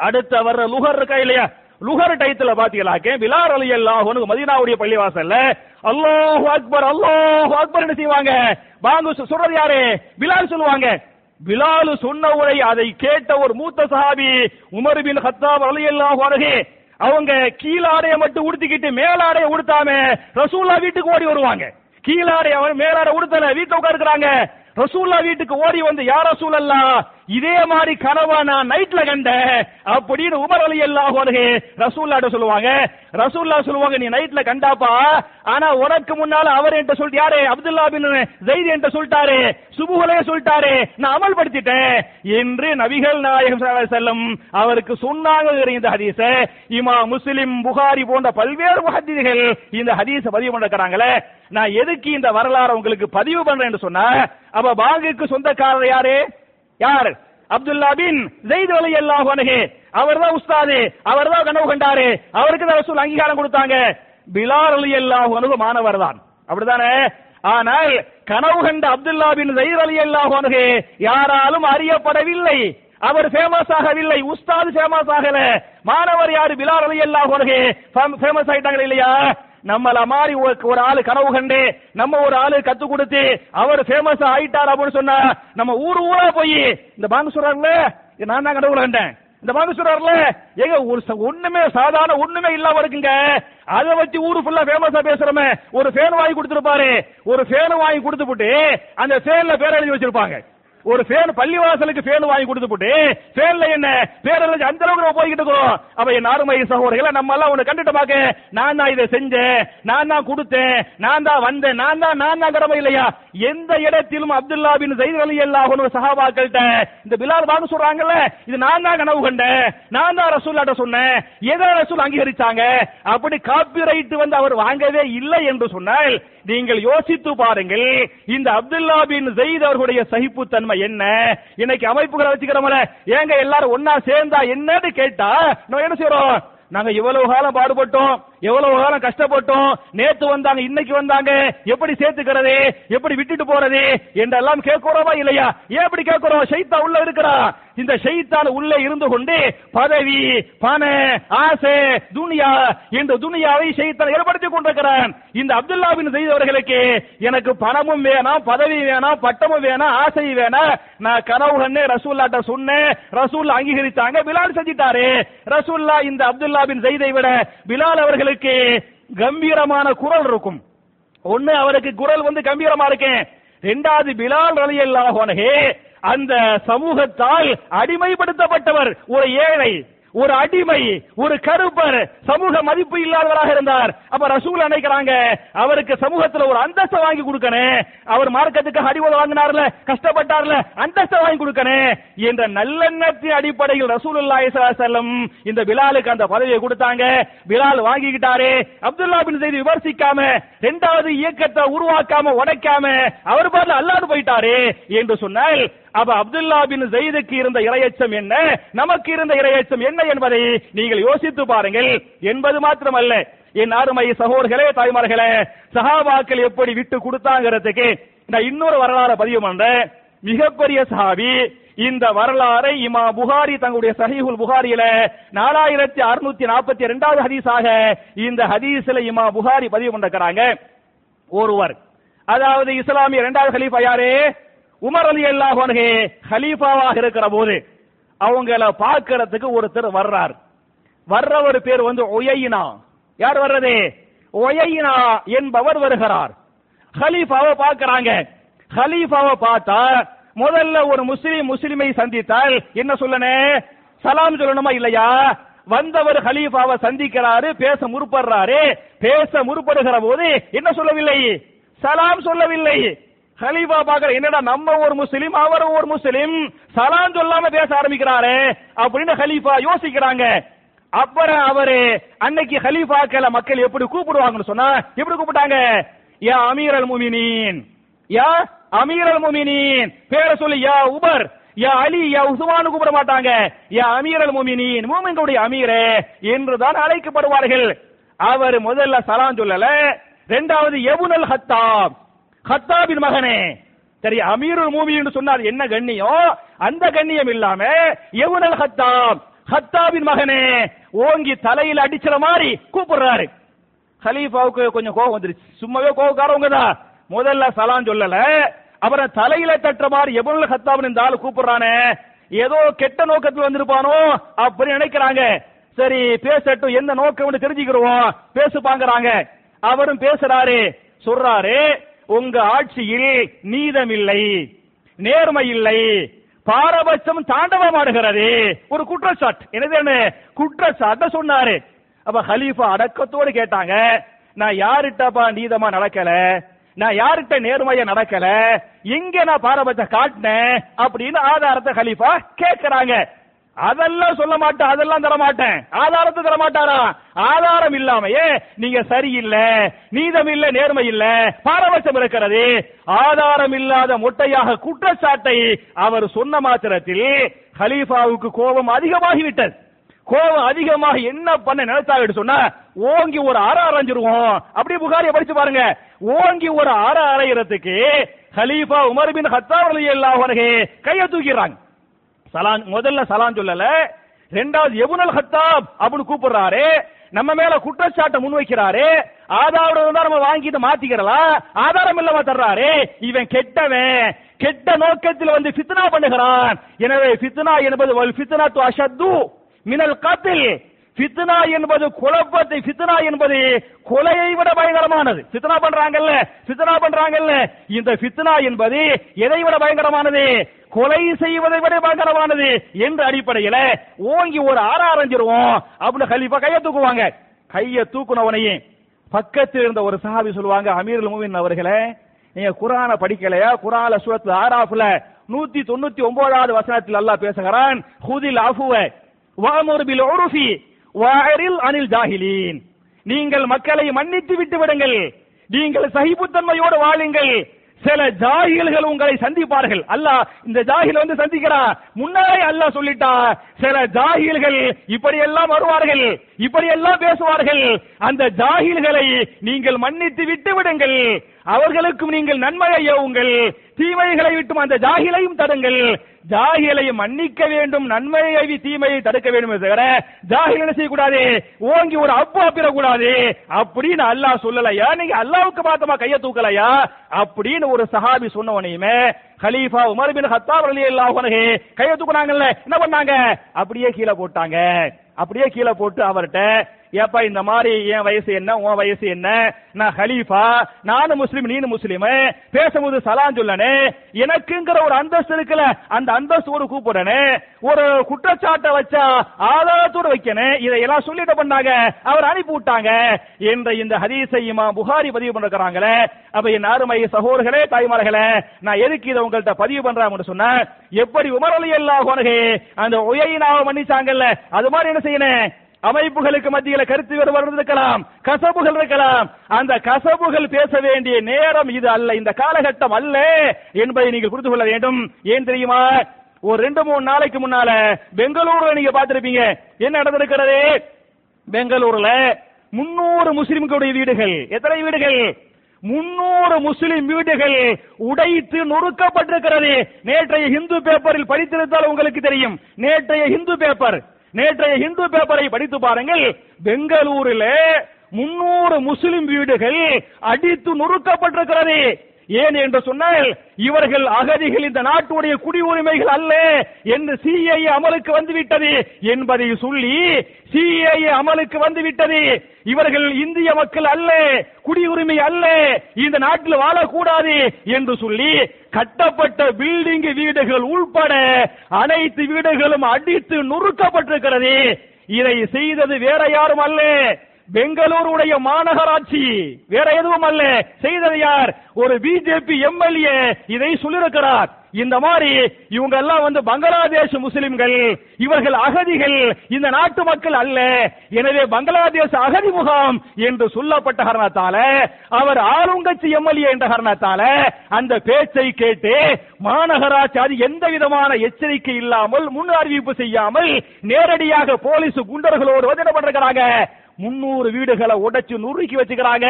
adat awal luhur kailia, luhur itu itulah batilah. Keh Bilal alaihissalam, orang Madinah orang pergi wasal lah. Allahu Akbar, Allahu Akbar ini siwangeh. Bangus surat yare, Bilal suluangeh. Bilal sunna orang ini ada ikat orang muda sahabi, Umar bin Khattab alaihissalam orang ini. Awangeh kilare matu urdi kiti melare urta me, Rasulullah bintu kuari oruangeh. Kilare awang melare urta le bintu kar kerangeh. Rasulullah bintu kuari orang ya Rasulullah. Idea mari kanawana night lagan deh. Ab pudin Umar alaihissalam orang Rasulullah itu suluange. Rasulullah suluange ni night lagan dah pa. Ana warat kemunna la awal ente sulti are. Abdullah bin Zaid ente sultare. Subuh leh sultare. Na amal pergi deh. Yenre nabiqal na ayam salam. Awal ke sunnah agari inda hadis. Imam Muslim Bukhari bonda palver hadis gel. Inda hadis badi bonda keranggalah. Na yedek inda varala orang kelak badi bonda ente sunna. Aba bagi ke sunda kar yare. Yar Abdullah bin Zaid radhiyallahu anhu, awarda ustade, awarda kanau khandare, awarikda Rasul angikaran kurutange, Bilal radhiyallahu anhu mana wardan, awardan eh, anal kanau khand Abdullah bin Zaid radhiyallahu anhu, yara alum hariya padavilai, awar famous ahavilai, ustad famous ahile, mana war yar Bilal radhiyallahu anhu, famous ahitangalilaya. Nama lamari orang al kanau khande, nama orang al katu kurite, awal famous ahitar abon suna, nama ur ura poye, inda bangsurang le, ini nana kanau khande, inda bangsurang le, yega ur unme saadana unme illa berkingga, ada macam ur fulla famous abeserame, ur fan wai kurite pare, ur fan wai kurite pute, anda fan le perali jujur pangai, ur fan paliwa selagi fan wai kurite pute, fan le ene, perali jantarok ropoy gitu ko, abai naru mai sahur, hela nama la ur kandi terbagai, nana ide senje. Nana kurutte, nanda vande, nanda nana keramailaya. Yenda yede tilum Abdullah bin Zaid radhiyallahu anhu sahaba kalte. Inda Bilal baru surangalle. Inda nana kanau khande, nanda Rasulullah da sunne. Yeda Rasul angi hari change. Apade kabirai itu benda awal wangave illa yendu sunnail. Dinggal yositu parenggal. Inda Abdullah bin Zaid awal kuda ya sahipu tanma yenne. Yenne kiamai pukarawati keramala. Yengga ellar onna senda yenne deketa. No yenne siro. Naga Yevalo Hala Badu Boto, Yevalo Hala Kasta Boto, Netuanda, Inakiwanda, Yapuri Setikare, Yapuri Vitu Borade, Yendalam Kakora Ilaya, Yapuri Kakora, Shaita Ulla Rikara, இந்த ஷைத்தான் உள்ளே இருந்து கொண்டு பதவி பண ஆசை துனியா என்ற துனியாவை ஷைத்தான் ஏற்படுத்திக் கொண்டிருக்கிறான். இந்த அப்துல்லா பின் ஸைத் அவர்களுக்கு எனக்கு பணமும் வேணாம், பதவி வேணாம், பட்டமும் வேணாம், ஆசை வேணாம், நான் கனவுகண்ணே ரசூல்லாட்ட சொன்னேன், ரசூல்லா அங்கீகரித்தாங்க, பிலால் செஞ்சிட்டாரு. ரசூல்லா இந்த அப்துல்லா பின் ஸைதை விட பிலால் அவர்களுக்கு கம்பீரமான குரல் இருக்கும். ஒண்ணு, அவருக்கு குரல் வந்து கம்பீரமா இருக்கு. இரண்டாவது, பிலால் ரலியல்லாஹு அன்ஹு அந்த சமூகத்தால் அடிமைப்படுத்தப்பட்டவர், ஒரு ஏழை, ஒரு அடிமை, ஒரு கருப்பர், சமூக மதிப்பு இல்லாதவராக இருந்தார். அப்ப ரசூல் நினைக்கிறாங்க அவருக்கு சமூகத்துல ஒரு அந்தஸ்து வாங்கி கொடுக்கணும், அவர் மார்க்கத்துக்கு அடிவல் வாங்கினார்ல, கஷ்டப்பட்டார்ல, அந்தஸ்து வாங்கி கொடுக்கணும் என்ற நல்லெண்ணத்தின் அடிப்படையில் ரசூலுல்லாஹி ஸல்லல்லாஹு அலைஹி வஸல்லம் இந்த பிலாலுக்கு அந்த பதவியை கொடுத்தாங்க. பிலால் வாங்கிக்கிட்டாரு. அப்துல்லா பின் ஸைத் விமர்சிக்காம, இரண்டாவது இயக்கத்தை உருவாக்காம உடைக்காம அவர் பேர்ல அல்லாஹ் போயிட்டாரு என்று சொன்னால், அப்ப அப்துல்லா பின் ஸைதுக்கு இருந்த இரையச்சம் என்ன, நமக்கு இருந்த இரையச்சம் என்ன என்பதை நீங்கள் யோசித்து பாருங்கள். என்பது மாத்திரமல்ல, என் அருமை சகோதரர்களே, தாய்மார்களே, சஹாபாக்கள் எப்படி விட்டு கொடுத்தாங்கிறதுக்கு நான் இன்னொரு வரலாறு பதிவு பண்றேன். மிகப்பெரிய சஹாபி. இந்த வரலாறை இமாம் புகாரி தங்களுடைய சஹீஹுல் புகாரியில நாலாயிரத்தி அறுநூத்தி நாற்பத்தி இரண்டாவது ஹதீஸாக இந்த ஹதீஸ்ல இமாம் புகாரி பதிவு பண்றாங்க. ஒருவர், அதாவது இஸ்லாமிய இரண்டாவது ஹலீஃபா யாரு, உமர் ரலியல்லாஹு அன்ஹு ஹலீஃபாவாக இருக்கிற போது அவங்கள பார்க்கிறதுக்கு ஒருத்தர் வர்றார். வர்றவர் பேர் வந்து உயைனா. யார் வர்றது? உயைனா என்பவர் வருகிறார். ஹலீஃபாவை பார்க்கறாங்க. ஹலீஃபாவை பார்த்தா முதல்ல ஒரு முஸ்லிம் முஸ்லிமை சந்தித்தால் என்ன சொல்லணும்? சலாம் சொல்லணுமா இல்லையா? வந்தவர் ஹலீஃபாவை சந்திக்கிறாரு, பேச முற்படுறாரு. பேச முற்படுகிற போது என்ன சொல்லவில்லை? சலாம் சொல்லவில்லை. ஹலீஃபா பாக்கற என்னடா நம்ம ஒரு முஸ்லிம், அவர் ஒரு முஸ்லிம், சலாம் சொல்லாம பேச ஆரம்பிக்கிறாரு அப்படின்னு ஹலீஃபா யோசிக்கிறாங்க. அப்புறம் அவரு அன்னைக்கு ஹலீஃபாக்களை மக்கள் எப்படி கூப்பிடுவாங்கன்னு சொன்னா எப்படி கூப்பிட்டாங்க? யா அமீரல் முஃமினீன், யா அமீரல் முஃமினீன் பேரை சொல்லி யா உமர், யா அலி, யா உஸ்மான் கூப்பிட மாட்டாங்க. யா அமீரல் முஃமினீன், மூமின்களுடைய அமீரே என்றுதான் அழைக்கப்படுவார்கள். அவர் முதல்ல சலாம் சொல்லல. இரண்டாவது, எபுனல் ஹத்தாப், ஹத்தாபின் மகனே. சரி, அமீருல் மூமினீன் சொன்னார், என்ன கண்ணியம்? அந்த கண்ணியம் இல்லாம எவனல் ஹத்தாப், ஹத்தாபின் மகனே, ஓங்கி தலையில அடிச்சற மாதிரி கூப்பிடுறாரு. ஹலீஃபாவுக்கு கொஞ்சம் கோவம் வந்துருச்சு. சும்மாவே கோவக்காரவங்க தான். முதல்ல சலாம் சொல்லல, அப்புறம் தலையில தட்டுற மாதிரி எவனல் ஹத்தாப் இந்த ஆளு கூப்பிடுறானே, ஏதோ கெட்ட நோக்கத்துல வந்திருப்பானோ அப்படின்னு நினைக்கிறாங்க. சரி பேசட்டும், என்ன நோக்கம்னு தெரிஞ்சுக்கிறோம், பேசுப்பாங்கிறாங்க. அவரும் பேசுறாரு. சொல்றாரு, உங்க ஆட்சியில் நீதம் இல்லை, நேர்மை இல்லை, பாரபட்சம் தாண்டவமாடுகிறது. ஒரு குற்றச்சாட்டு. என்னது குற்றச்சாட்டு சொன்னாரு. அப்ப ஹலீஃபா அடக்கத்தோடு கேட்டாங்க, நான் யாருட்டப்பா நீதமா நடக்கல, நான் யாருட்ட நேர்மையா நடக்கல, எங்க நான் பாரபட்சம் காட்டினேன் அப்படின்னு ஆதாரத்தை ஹலீஃபா கேட்கிறாங்க. அதெல்லாம் சொல்ல மாட்டேன், அதெல்லாம் தர மாட்டேன், ஆதாரத்தை தர மாட்டாரா? ஆதாரம் இல்லாமையே நீங்க சரியில்லை, நீதம் இல்ல, நேர்மை இல்ல, பாரபட்சம் இருக்கிறது, ஆதாரம் இல்லாத மொட்டையாக குற்றச்சாட்டை அவர் சொன்ன மாத்திரத்தில் ஹலீஃபாவுக்கு கோபம் அதிகமாகிவிட்டது. கோபம் அதிகமாக என்ன பண்ண நினைச்சாங்க சொன்னா, ஓங்கி ஒரு அற அரைஞ்சிருவோம். அப்படி புகாரியை படிச்சு பாருங்க. ஓங்கி ஒரு அற அரைகிறதுக்கு ஹலீஃபா உமர் பின் கத்தாப் ரலியல்லாஹு அன்ஹு கையை தூக்கிறாங்க. சலாம் முதல்ல சலாம் சொல்லல, இரண்டாவது எபுனல் ஹத்தாப் அப்படின்னு கூப்பிடுறாரு. நம்ம மேல குற்றச்சாட்டை முன்வைக்கிறாரு. ஆதாரம் நம்ம வாங்கிட்டு மாத்திக்கிறலாம், ஆதாரம் இல்லாம தர்றாரு. இவன் கெட்டவன், கெட்ட நோக்கத்தில் வந்து ஃபித்னா பண்ணுகிறான். எனவே ஃபித்னா என்பது வல் ஃபித்னத்து அஷத்து மினல் கத்ல், ஃபித்னா என்பது குழப்பத்தை, ஃபித்னா என்பது கொலையை விட பயங்கரமானது. ஃபித்னா பண்றாங்கல்ல, ஃபித்னா பண்றாங்கல்ல, இந்த ஃபித்னா என்பது எதை விட பயங்கரமானது? கொலை செய்வதை விட பயங்கரமானது என்ற அடிப்படையில ஓங்கி ஒரு ஆற அரைஞ்சிருவோம் அப்படின்னு கலீஃபா கையை தூக்குவாங்க. கையை தூக்குனவனையும் பக்கத்தில் இருந்த ஒரு சஹாபி சொல்லுவாங்க, அமீருல் முஃமினீன் அவர்களே, நீங்க குர்ஆனை படிக்கலையா? குர்ஆன்ல சூரத்து ஆராஃப்ல நூத்தி தொண்ணூத்தி ஒன்பதாவது வசனத்தில் அல்லாஹ் பேசுகிறான், ஹுதில் அஃபுவ வஅமுர் பில் உர்ஃபி வஅரில் அனில் ஜாஹிலீன். நீங்கள் மக்களை மன்னித்து விட்டு விடுங்கள், நீங்கள் சகிப்புத்தன்மையோடு வாழுங்கள், சில ஜாகில்கள் உங்களை சந்திப்பார்கள். அல்லாஹ் இந்த ஜாகில் வந்து சந்திக்கிறார். முன்னரே அல்லாஹ் சொல்லிட்டா, சில ஜாகில்கள் இப்படி எல்லாம் வருவார்கள், இப்படி எல்லாம் பேசுவார்கள், அந்த ஜாகில்களை நீங்கள் மன்னித்து விட்டு விடுங்கள், அவர்களுக்கும் நீங்கள் நன்மையை ஏவுங்கள், தீமைகளை விட்டும் அந்த ஜாகிலையும் தடுங்கள். ஜாகிலை மன்னிக்க வேண்டும், நன்மையை தீமையை தடுக்க வேண்டும். ஜாகிலை செய்யக்கூடாது, ஓங்கி ஒரு அப்பு அப்பிடக்கூடாது அப்படின்னு அல்லாஹ் சொல்லலையா? நீங்க அல்லாவுக்கு மாத்தமா கையை தூக்கலையா அப்படின்னு ஒரு சஹாபி சொன்னவனையுமே கலீஃபா உமர் பின் கத்தாப் ரலியல்லாஹு அன்ஹு கையை தூக்குனாங்கல்ல, என்ன பண்ணாங்க? அப்படியே கீழே போட்டாங்க. அப்படியே கீழே போட்டு அவர்கிட்ட, ஏப்பா இந்த மாதிரி என் வயசு என்ன, உன் வயசு என்ன, நான் ஹலீஃபா, நானும் முஸ்லீம் நீனு முஸ்லீம், பேசும்போது சலாம் சொல்லனே, எனக்குங்கிற ஒரு அந்தஸ்து இருக்குல்ல, அந்த அந்தஸ்தோடு கூப்பிடனே, ஒரு குற்றச்சாட்டை வச்சா ஆதாரத்தோடு வைக்கணும், இதையெல்லாம் சொல்லிட்டு பண்ணாங்க, அவர் அனுப்பி விட்டாங்க என்ற இந்த ஹதீஸை இமாம் புகாரி பதிவு பண்றாங்களே. அப்ப என் அருமை சகோதரர்களே, தாய்மார்களே, நான் எதுக்கு இதை உங்கள்கிட்ட பதிவு பண்றாங்கன்னு சொன்ன, எப்படி உமர் ரலியல்லாஹு அன்ஹு அந்த உயைனாவை மன்னிச்சாங்கல்ல, அது மாதிரி என்ன செய்யணும்? அமைப்புகளுக்கு மத்தியில் கருத்து வேறுபாடு இருக்கலாம், கசபுகள் இருக்கலாம், அந்த கசபுகள் பேச வேண்டிய நேரம் இது அல்ல, இந்த காலகட்டம் அல்ல என்பதை நீங்கள் புரிந்து கொள்ள வேண்டும். ஏன் தெரியுமா? ஒரு ரெண்டு மூணு நாளைக்கு முன்னால பெங்களூருல நீங்க பார்த்திருப்பீங்க என்ன நடந்திருக்கிறது. பெங்களூருல முன்னூறு முஸ்லிம்களுடைய வீடுகள், எத்தனை வீடுகள்? முன்னூறு முஸ்லிம் வீடுகள் உடைத்து நொறுக்கப்பட்டிருக்கிறது. நேற்றைய இந்து பேப்பரில் படித்திருந்தால் உங்களுக்கு தெரியும். நேற்றைய இந்து பேப்பர் நேற்றைய இந்து பேப்பரை படித்து பாருங்கள். பெங்களூரிலே முன்னூறு முஸ்லிம் வீடுகள் அடித்து நொறுக்கப்பட்டிருக்கிறது. ஏன் என்று சொன்னால், இவர்கள் அகதிகள், இந்த நாட்டுடைய குடியுரிமைகள் அல்ல என்று சிஐஏ அமலுக்கு வந்துவிட்டது என்பதை சொல்லி, சிஐஏ அமலுக்கு வந்துவிட்டது, இவர்கள் இந்திய மக்கள் அல்ல, குடியுரிமை அல்ல, இந்த நாட்டில் வாழக்கூடாது என்று சொல்லி கட்டப்பட்ட பில்டிங் வீடுகள் உள்பட அனைத்து வீடுகளும் அடித்து நொறுக்கப்பட்டிருக்கிறது. இதை செய்தது வேற யாரும் அல்ல, பெங்களூருடைய மாநகராட்சி, வேற எதுவும் அல்ல. செய்தது யார்? ஒரு பிஜேபி எம்எல்ஏ இதை சொல்லியிருக்கிறார். இந்த மாதிரி இவங்க எல்லாம் வந்து பங்களாதேஷ் முஸ்லிம்கள், இவர்கள் அகதிகள், இந்த நாட்டு மக்கள் அல்ல, எனவே பங்களாதேஷ் அகதி முகாம் என்று சொல்லப்பட்ட காரணத்தால, அவர் ஆளுங்கட்சி எம்எல்ஏ என்ற காரணத்தால அந்த பேச்சை கேட்டு மாநகராட்சி அது எந்த விதமான எச்சரிக்கை இல்லாமல், முன் அறிவிப்பு செய்யாமல் நேரடியாக போலீஸ் குண்டர்களோடு வந்து என்ன பண்றாங்க? முன்னூறு வீடுகளை உடைச்சு நுறுக்கி வச்சுக்கிறாங்க.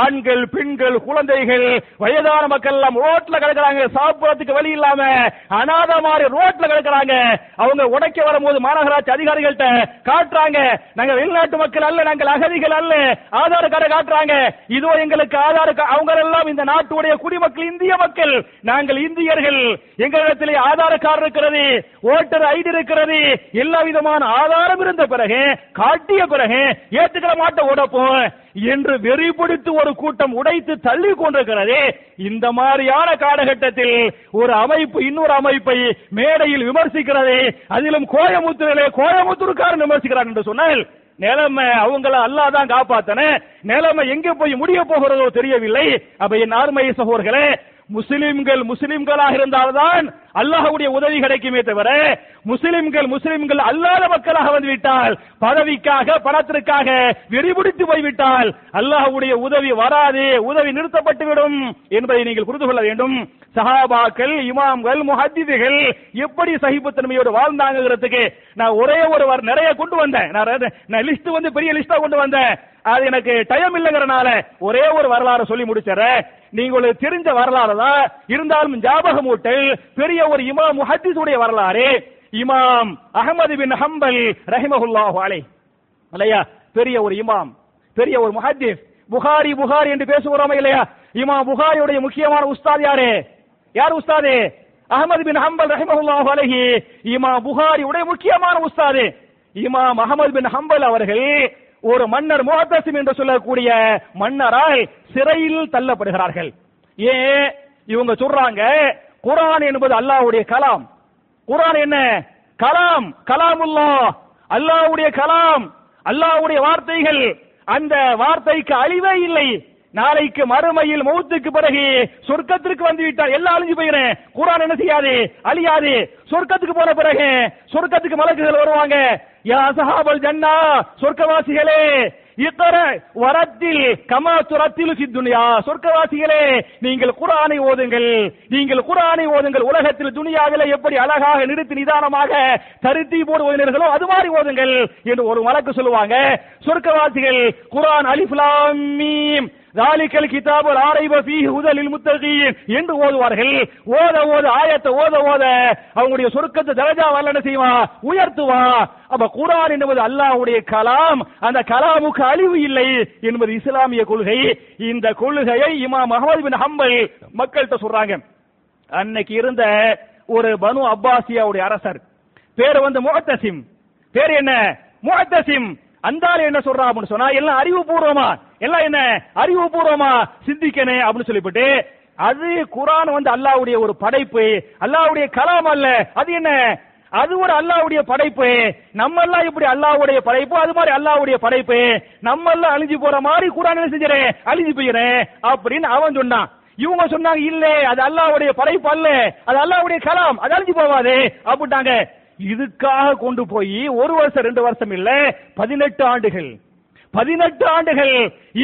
ஆண்கள், பெண்கள், குழந்தைகள், வயதான மக்கள் எல்லாம் ரோட்ல கிடக்கிறாங்க. சாப்பிடறதுக்கு வழி இல்லாம அநாத மாதிரி ரோட்ல கிடக்கிறாங்க. அவங்க உடைக்க வரும்போது மாநகராட்சி அதிகாரிகள்ட்ட காட்டுறாங்க, நாங்க வெளிநாட்டு மக்கள் அல்ல, நாங்கள் அகதிகள் அல்ல, ஆதார் கார்டை காட்டுறாங்க, இதோ எங்களுக்கு ஆதார் கார்டு. அவங்க எல்லாம் இந்த நாட்டுடைய குடிமக்கள், இந்திய மக்கள், நாங்கள் இந்தியர்கள், எங்களிடத்திலே ஆதார் கார்டு இருக்கிறது, ஓட்டர் ஐடி இருக்கிறது, எல்லா விதமான ஆதாரம் இருந்த பிறகு, காட்டிய பிறகு ஏத்துக்கிற மாட்ட உடைப்போம் என்று வெறிபிடித்து ஒரு கூட்டம் உடைத்து தள்ளி கொண்டிருக்கிறது. இந்த மாதிரியான காலகட்டத்தில் ஒரு அமைப்பு இன்னொரு அமைப்பை மேடையில் விமர்சிக்கிறது, அதிலும் கோயமுத்தூரிலே கோயமுத்தூர்காரன் விமர்சிக்கிறார் என்று சொன்னால், நிலைமை அவங்கள அல்லாஹ் தான் காப்பாத்தன, நிலைமை எங்கே போய் முடிய போகிறதோ தெரியவில்லை. அப்ப என் ஆர்மை சகோதரர்களே, முஸ்லிம்கள் முஸ்லிம்களாக இருந்தால்தான் அல்லாஹ்வுடைய உதவி கிடைக்குமே தவிர, முஸ்லிம்கள் முஸ்லிம்கள் அல்லாத மக்களாக வந்துவிட்டால், பதவிக்காக பணத்திற்காக வெறிபிடித்து போய்விட்டால் அல்லாஹ்வுடைய உதவி வராது, உதவி நிறுத்தப்பட்டுவிடும் என்பதை நீங்கள் புரிந்து கொள்ள வேண்டும். சஹாபாக்கள், இமாம்கள், முஹத்திதுகள் எப்படி சகிப்புத்தன்மையோடு வாழ்ந்தாங்கிறதுக்கு நான் ஒரே ஒரு நிறைய கொண்டு வந்தேன். நான் லிஸ்ட் வந்து பெரிய லிஸ்டா கொண்டு வந்தேன், அது எனக்கு டைம் இல்லைங்கிறனால ஒரே ஒரு வரலாறு சொல்லி முடிச்சிடறேன். நீங்களுக்கு தெரிஞ்ச வரலாறு தான் இருந்தாலும் ஞாபகம் ஊட்டல். பெரிய ஒரு இமாம் முஹத்திஸுடைய வரலாறு, இமாம் அஹ்மது பின் ஹம்பல் ரஹிமஹுல்லாஹு அலைஹி, பெரிய ஒரு இமாம், பெரிய ஒரு முஹத்திஸ். புகாரி புகாரி என்று பேசுகிறோமே இல்லையா? இமாம் புகாரியுடைய முக்கியமான உஸ்தாத் யாரு? யார் உஸ்தாது? அஹ்மது பின் ஹம்பல் ரஹிமஹுல்லாஹு அலைஹி, இமாம் புகாரியுடைய முக்கியமான உஸ்தாது. இமாம் அஹ்மது பின் ஹம்பல் அவர்கள் ஒரு மன்னர், முஹத்தஸிம் என்று சொல்லக்கூடிய மன்னரால் சிறையில் தள்ளப்படுகிறார்கள். ஏன்? இவங்க சொல்றாங்க, குர்ஆன் என்பது அல்லாஹ்வுடைய கலாம். குர்ஆன் என்ன? கலாம், கலாமுல்லாஹ், அல்லாஹ்வுடைய கலாம், அல்லாஹ்வுடைய வார்த்தைகள். அந்த வார்த்தைக்கு அழிவே இல்லை. நாளைக்கு மறுமையில் மௌத்துக்கு பிறகு சொர்க்கத்திற்கு வந்து விட்டால் எல்லாம் அழிஞ்சு போயிடும். குர்ஆன் என்ன செய்யாது? அழியாது. சொர்க்கத்துக்கு போன பிறகு சொர்க்கத்துக்கு மலக்குகள் வருவாங்க, யா அஸ்ஹாபல் ஜன்னா, சொர்க்கவாசிகளே, Yitare, Waradil, Kama Turatilu Dunya, Sorkavatiele, Ningle Kurani Wodingle, Ningle Kurani Wodingle, Wolahatil Dunya, Yapari Alaha, and Ritinidana Maga, Tariti Bodo, Adamari Wodingle, Yedu Malakasulwang, Sorkavatil, Kuran, Aliflam, Mim. ذلك الكتاب لا ريب فيه هدى للمتقين என்று ஓதுவார்கள் ஓத ஓத ஆயத்தை ஓத ஓத அவங்களுடைய சொர்க்கத்து درجه வல்லன செய்வா உயர்த்துவா அப்ப குர்ஆன் என்பது அல்லாஹ்வுடைய கலாம் அந்த கலாமுக்கு அழிவு இல்லை என்பது இஸ்லாமிய கொள்கை இந்த கொள்கையை இமாம் அஹ்மத் பின் ஹம்பல் மக்கள்கிட்ட சொல்றாங்க அன்னைக்கு இருந்த ஒரு பனு அப்பாசியாவுடைய அரசர் பேர் வந்து முஅத்தசிம் பேர் என்ன முஅத்தசிம் அந்தால என்ன சொல்றா அப்படினு சொன்னா எல்லாம் அறிவுபூர்வமா எல்லாம் என்ன அறிவுபூர்வமா சிந்திக்கனே அப்படினு சொல்லிட்டு அது குர்ஆன் வந்து அல்லாஹ்வுடைய ஒரு படைப்பு அல்லாஹ்வுடைய கலாம் அல்ல அது என்ன அது ஒரு அல்லாஹ்வுடைய படைப்பு நம்ம எல்லாம் இப்படி அல்லாஹ்வுடைய படைப்பு அது மாதிரி அல்லாஹ்வுடைய படைப்பு நம்ம எல்லாம் அழிஞ்சு போற மாதிரி குர்ஆன் என்ன செஞ்சறே அழிஞ்சு போயிரே அப்படினு அவன் சொன்னான் இவங்க சொன்னாங்க இல்ல அது அல்லாஹ்வுடைய படைப்பு அல்ல அது அல்லாஹ்வுடைய கலாம் அது அழிஞ்சு போவாதே அப்படிட்டாங்க இதுக்காக கொண்டு போய் ஒரு வருஷம் ரெண்டு வருஷம் இல்ல பதினெட்டு ஆண்டுகள் பதினெட்டு ஆண்டுகள்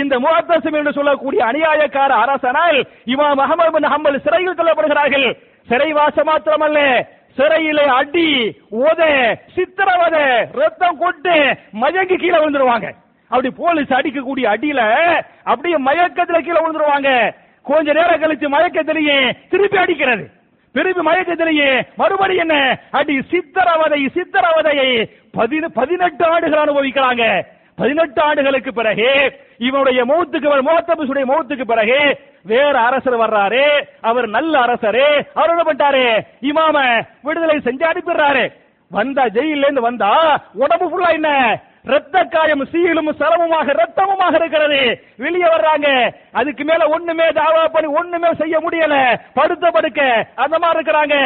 இந்த முஅத்தசிம் என்று சொல்லக்கூடிய அநியாயக்கார அரசனால் இமாம் அஹ்மத் பின் ஹம்பல் சிறையில் தள்ளப்படுகிறார்கள் சிறைவாச மாத்திரமல்ல சிறையிலே அடி உதை சித்திரவதை ரத்தம் கொண்டு மயங்கி கீழே விழுந்துருவாங்க அப்படி போலீஸ் அடிக்கக்கூடிய அடியில அப்படியே மயக்கத்துல கீழே விழுந்துருவாங்க கொஞ்ச நேரம் கழிச்சு மயக்கத்திலேயே திருப்பி அடிக்கிறது திருப்பி மயக்கத்திலேயே மறுபடி என்ன அடி சித்திரவதை சித்திரவதையை பதினெட்டு ஆண்டுகள் அனுபவிக்கிறாங்க பதினெட்டு ஆண்டுகளுக்கு பிறகு இவனுடைய மௌத்துக்கு முஅத்தசிமுடைய மௌத்துக்கு பிறகு வேற அரசர் வர்றாரு அவர் நல்ல அரசரே அவர் என்ன பண்ணிட்டாரு இமாம விடுதலை செஞ்சு அனுப்பிடுறாரு வந்தா ஜெயில இருந்து வந்தா உடம்பு ஃபுல்லா என்ன ரத்த காயம் சீலும் சரமுமாக ரத்தமுமாக இருக்கிறது வெளியே வர்றாங்க அதுக்கு மேல ஒண்ணுமே தாவா பண்ணி ஒண்ணுமே செய்ய முடியல படுத்த படுக்க அந்த மாதிரி இருக்கிறாங்க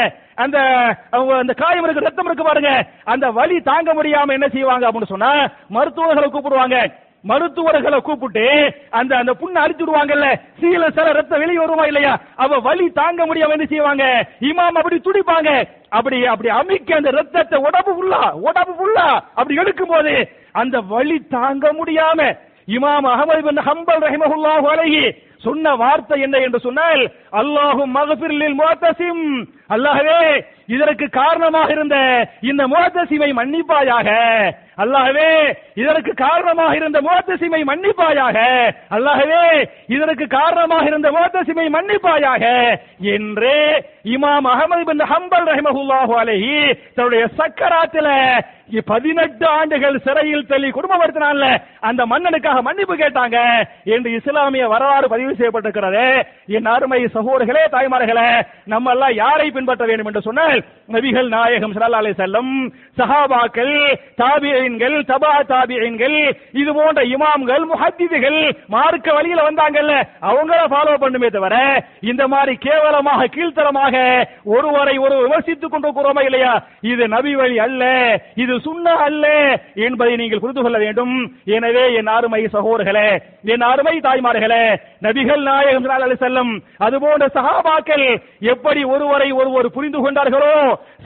அந்த அந்த காயம் இருக்கு ரத்தம் இருக்கு பாருங்க அந்த வலி தாங்க முடியாம என்ன செய்வாங்க அப்படின்னு சொன்னா மருத்துவர்களை கூப்பிடுவாங்க மருத்துவர்களை கூப்பிட்டு அந்த அந்த புண்ணை அழிச்சுடுவாங்கல்ல சீல சில ரத்தம் வெளியே வருமா இல்லையா அவ வலி தாங்க முடியாம என்ன செய்வாங்க இமாம் அப்படி துடிப்பாங்க அப்படி அப்படி அமிக்க அந்த ரத்தத்தை உடம்பு ஃபுல்லா உடம்பு ஃபுல்லா அப்படி எடுக்கும் போது அந்த வலி தாங்க முடியாம இமாம் அஹ்மத் பின் ஹம்பல் ரஹ்மத்துல்லாஹி அலைஹி சொன்ன வார்த்தை என்ன என்று சொன்னால் அல்லாஹு மக்ஃபிர் லில் முஅத்தசிம் அல்லாஹ்வே இதற்கு காரணமாக இருந்த இந்த முஅத்தசிமை மன்னிப்பாயாக அல்லாஹ்வே இதற்கு காரணமாக இருந்த முஅத்தசிமை மன்னிப்பாயாக அல்லாஹ்வே இதற்கு காரணமாக இருந்த முஅத்தசிமை மன்னிப்பாயாக என்று இமாம் அஹ்மத் பின் ஹம்பல் ரஹ்மத்துல்லாஹி அலைஹி தன்னுடைய சக்கராத்தில் பதினெட்டு ஆண்டுகள் சிறையில் தள்ளி குடும்பப்படுத்தினால அந்த மன்னனுக்காக மன்னிப்பு கேட்டாங்க என்று இஸ்லாமிய வரலாறு பதிவு செய்யப்பட்டிருக்கிறது என் அருமை சகோதரர்களே தாய்மார்களே நம்ம எல்லாம் யாரை பின்பற்ற வேண்டும் என்று சொன்னால் நபிகள் நாயகம் ஸல்லல்லாஹு அலைஹி வஸல்லம் சஹாபாக்கள் தாபியீன்கள் தபா தாபியீன்கள் இது போன்ற இமாம்கள் முஹத்திஸுகள் மார்க்க வழியில வந்தாங்கல்ல அவங்கள ஃபாலோ பண்ணுமே தவிர இந்த மாதிரி கேவலமாக கீழ்த்தரமாக ஒருவரை ஒரு விமர்சித்துக் கொண்டிருக்கிறோமா இல்லையா இது நபி வழி அல்ல இது சுன்னா அல்ல என்பதை நீங்கள் புரிந்து கொள்ள வேண்டும் எனவே என் அருமை சகோதரர்களே என் அருமை தாய்மார்களே நபிகள் நாயகம் ஸல்லல்லாஹு அலைஹி வஸல்லம் அதுபோன்ற சஹாபாக்கள் எப்படி ஒருவரை ஒருவர் புரிந்து கொண்டார்களோ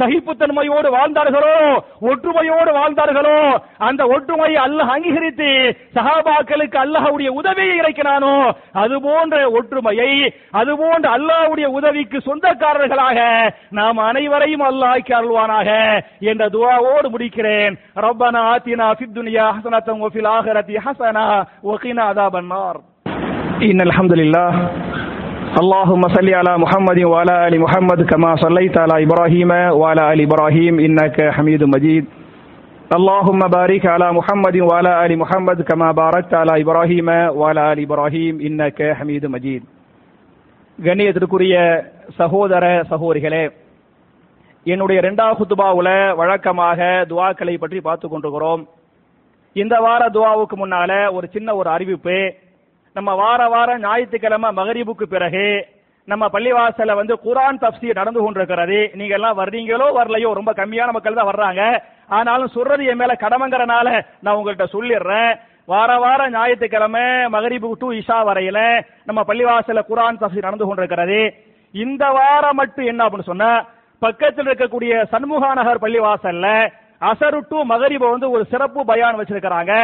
சகிப்புத்தன்மையோடு வாழ்ந்தார்களோ ஒற்றுமையோடு வாழ்ந்தார்களோ அந்த ஒற்றுமையை அல்லாஹ் அங்கீகரித்து சஹாபாக்களுக்கு அல்லாஹ்வுடைய உதவியை இறக்கினானோ அதுபோன்ற ஒற்றுமையை அதுபோன்ற அல்லாஹ்வுடைய உதவிக்கு சொந்தக்காரர்களாக நாம் அனைவரையும் அல்லாஹ் அருள்வானாக என்ற துஆவோடு முடிக்கிறேன் ரப்பனா ஆத்தினா ஃபித் துன்யா ஹஸனத்தன் வ ஃபில் ஆகிரதி ஹஸனா வ கினா அஸாபன் நார் இன்னல் ஹம்துலில்லாஹ் اللهم صل على محمد وعلى آل محمد كما صليت على إبراهيم وعلى آل إبراهيم إنك حميد مجيد اللهم بارك على محمد وعلى آل محمد كما باركت على إبراهيم وعلى آل إبراهيم إنك حميد مجيد கண்ணியத்திற்குரிய சகோதர சகோதரிகளே என்னுடைய இரண்டாவது குத்பாவுல வழக்கமாக துஆக்களை பற்றி பார்த்து கொண்டிருக்கிறோம் இந்த வார துஆவுக்கு முன்னால ஒரு சின்ன ஒரு அறிவிப்பு நம்ம வார வாரம் ஞாயிற்றுக்கிழமை மகரிபுக்கு பிறகு நம்ம பள்ளிவாசல வந்து குர்ஆன் தஃப்சீர் நடந்து கொண்டிருக்கிறது நீங்க எல்லாம் வர்றீங்களோ வரலையோ ரொம்ப கம்மியான மக்கள் தான் வர்றாங்க ஆனாலும் சொல்றது என் மேல கடமைங்கிறனால நான் உங்கள்கிட்ட சொல்லிடுறேன் வார வாரம் ஞாயிற்றுக்கிழமை மகரிபு டு இஷா வரையில நம்ம பள்ளிவாசல குர்ஆன் தஃப்சீர் நடந்து கொண்டிருக்கிறது இந்த வாரம் மட்டும் என்ன அப்படின்னு சொன்னா பக்கத்தில் இருக்கக்கூடிய சண்முகா நகர் பள்ளிவாசல்ல அசரு டு மகரிபு வந்து ஒரு சிறப்பு பயான் வச்சிருக்கிறாங்க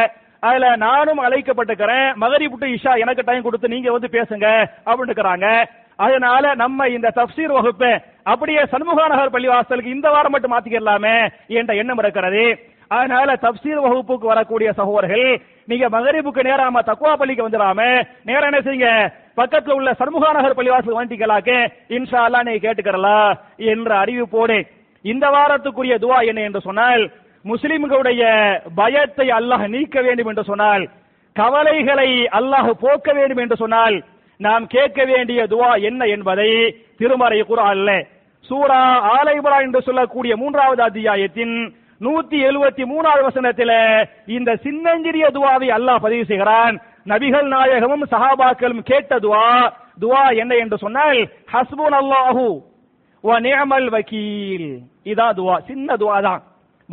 Ala Nanum Alaika Patakara, Magariputa Isha, Yanakatan Kutuninga was the Pesanga, Abunakaranga, Ayanala, Nama in the Tafsir Wahupe, Apudia Sanmuhan Harpaliasal, Indavar Matamatikala, Yenta Yenamakarade, Ayanala Tafsir Wahupu, Warakudia Sahor Hill, Niga Magaripuka Nerama, Takuapali Kandarame, Nerana Singer, Pakatula, Sanmuhan Harpalias, Vantikalake, Inshallah Naket Kerala, Yendra Ripode, Indavara to Kuria Dua in the Sonal. முஸ்லிம்களுடைய பயத்தை அல்லாஹ் நீக்க வேண்டும் என்று சொன்னால் கவலைகளை அல்லாஹ் போக்க வேண்டும் என்று சொன்னால் நாம் கேட்க வேண்டிய துஆ என்ன என்பதை திருமறை குர்ஆனிலே சூரா ஆலே இப்ராஹிம் என்று சொல்லக்கூடிய மூன்றாவது அத்தியாயத்தின் நூற்று எழுபத்து மூன்றாவது வசனத்திலே இந்த சின்னஞ்சிறிய துஆவை அல்லாஹ் பதிவு செய்கிறான் நபிகள் நாயகமும் சஹாபாக்களும் கேட்ட துஆ துஆ என்ன என்று சொன்னால் ஹஸ்புனல்லாஹு வ நிஅமல் வக்கீல் இதா துஆ சின்ன துஆதான்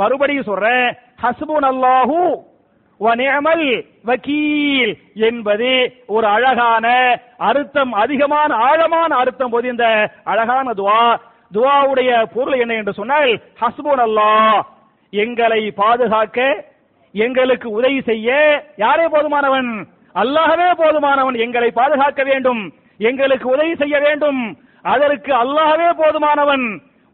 மறுபடியும் சொல்றேன் ஹஸ்புனல்லாஹு வ நிஅமல் வக்கீல் என்பது ஒரு அழகான அர்த்தம் அதிகமான ஆழமான அர்த்தம் பொதிந்த அழகான துஆ துஆவுடைய பொருள் என்ன என்று சொன்னால் ஹஸ்புனல்லாஹ் எங்களை பாதுகாக்க எங்களுக்கு உதவி செய்ய யாரே போதுமானவன் அல்லாஹ்வே போதுமானவன் எங்களை பாதுகாக்க வேண்டும் எங்களுக்கு உதவி செய்ய வேண்டும் அதற்கு அல்லாஹ்வே போதுமானவன்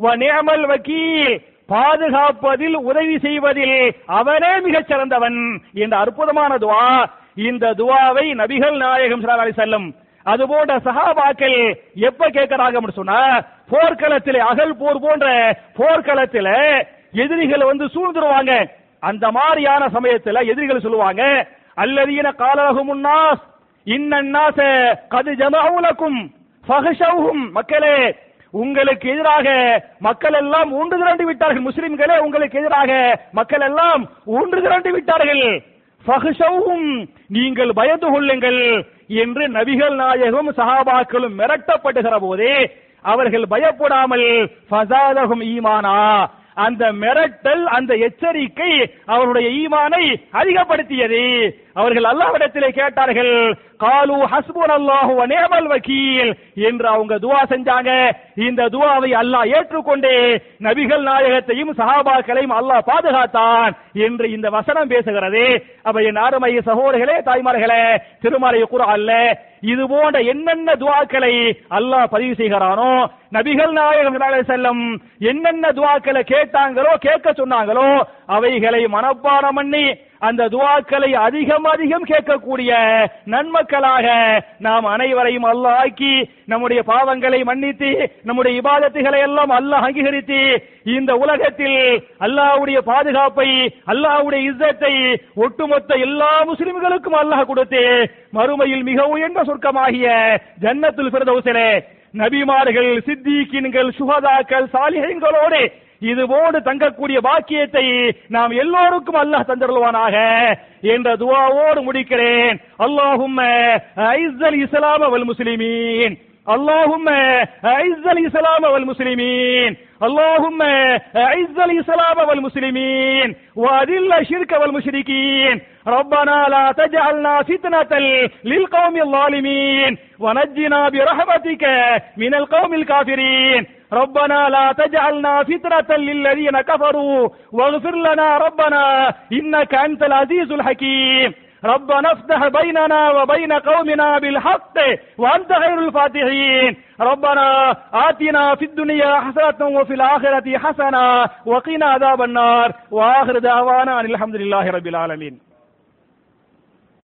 வ நிஅமல் வக்கீல் பாதுகாப்பதில் உதவி செய்வதில் அவனே மிகச் சிறந்தவன் என்ற அற்புதமான துஆ இந்த துஆவை நபிகள் நாயகம் ஸல்லல்லாஹு அலைஹி வஸல்லம் அதுபோன்ற சஹாபாக்கள் எப்ப கேக்குறாங்க அப்படி சொன்னா போர்க்களத்திலே அகல் போர் போன்ற போர்க்களத்திலே எதிரிகள் வந்து சூழ்ந்துருவாங்க அந்த மாதிரியான சமயத்துல எதிரிகள் சொல்லுவாங்க அல்லதீன காலஹுமுன் நாஸ் இன்னன் நாஸ கத் ஜமஅஉ லக்கும் ஃபஹஷௌஹும் மக்களே உங்களுக்கு எதிராக மக்கள் எல்லாம் ஒன்று திரண்டு விட்டார்கள் முஸ்லிம்களே உங்களுக்கு எதிராக மக்கள் எல்லாம் ஒன்று திரண்டு விட்டார்கள் ஃபஹஷௌஹும் நீங்கள் பயந்து கொள்ளுங்கள் என்று நபிகள் நாயகம் சஹாபாக்களும் மிரட்டப்படுகிற போது அவர்கள் பயப்படாமல் ஃபஸாதஹும் ஈமானா அந்த மிரட்டல் அந்த எச்சரிக்கை அவருடைய ஈமானை அதிகப்படுத்தியது அவர்கள் அல்லாஹ்விடத்திலே கேட்டார்கள் காலு ஹஸ்புனல்லாஹு வ நிஅமல் வக்கீல் என்று அவங்க துஆ செஞ்சாங்க இந்த துஆவை அல்லாஹ் ஏற்றுக்கொண்டே நபிகள் நாயகத்தையும் சஹாபாக்களையும் அல்லாஹ் பாதுகாத்தான் என்று இந்த வசனம் பேசுகிறது அப்ப என் அருமை சகோதரர்களே தாய்மார்களே திருமறை குர்ஆன்ல இது போன்ற என்னென்ன துஆக்களை அல்லாஹ் பதிவு செய்கிறானோ நபிகள் நாயகம் ஸல்லல்லாஹு அலைஹி வஸல்லம் என்னென்ன துஆக்களை கேட்டாங்களோ கேட்க சொன்னாங்களோ அவைகளை மனப்பாடம் பண்ணி அந்த துஆக்களை அதிகம் அதிகம் கேட்கக்கூடிய நன்மக்களாக நாம் அனைவரையும் அல்லாஹ் ஆக்கி நம்முடைய பாவங்களை மன்னித்து நம்முடைய இபாதத்துகளை எல்லாம் அல்லாஹ் அங்கீகரித்து இந்த உலகத்தில் அல்லாஹ்வுடைய பாதுகாப்பை அல்லாஹ்வுடைய இஸ்ஸத்தை ஒட்டுமொத்த எல்லா முஸ்லிம்களுக்கும் அல்லாஹ் கொடுத்து மறுமையில் மிக உயர்ந்த சொர்க்கமாகிய ஜன்னத்துல் ஃபிர்தௌஸிலே நபிமார்கள் சித்திகீன்கள் சுஹதாக்கள் சாலிஹீன்களோடு இதுபோடு தங்கக்கூடிய பாக்கியத்தை நாம் எல்லோருக்கும் அல்லாஹ் தந்தருள்வானாக என்ற துஆவோடு முடிக்கிறேன் அல்லாஹும்ம ஐஸ்ஸல் இஸ்லாம வல் முஸ்லிமீன் اللهم اعز الاسلام والمسلمين اللهم اعز الاسلام والمسلمين واذل الشرك والمشركين ربنا لا تجعلنا فتنة للقوم الظالمين ونجنا برحمتك من القوم الكافرين ربنا لا تجعلنا فتنة للذين كفروا واغفر لنا ربنا انك انت العزيز الحكيم ربنا افتح بيننا وبين قومنا بالحق وأنت خير الفاتحين ربنا آتنا في الدنيا حسنة وفي الآخرة حسنة وقنا عذاب النار وآخر دعوانا أن الحمد لله رب العالمين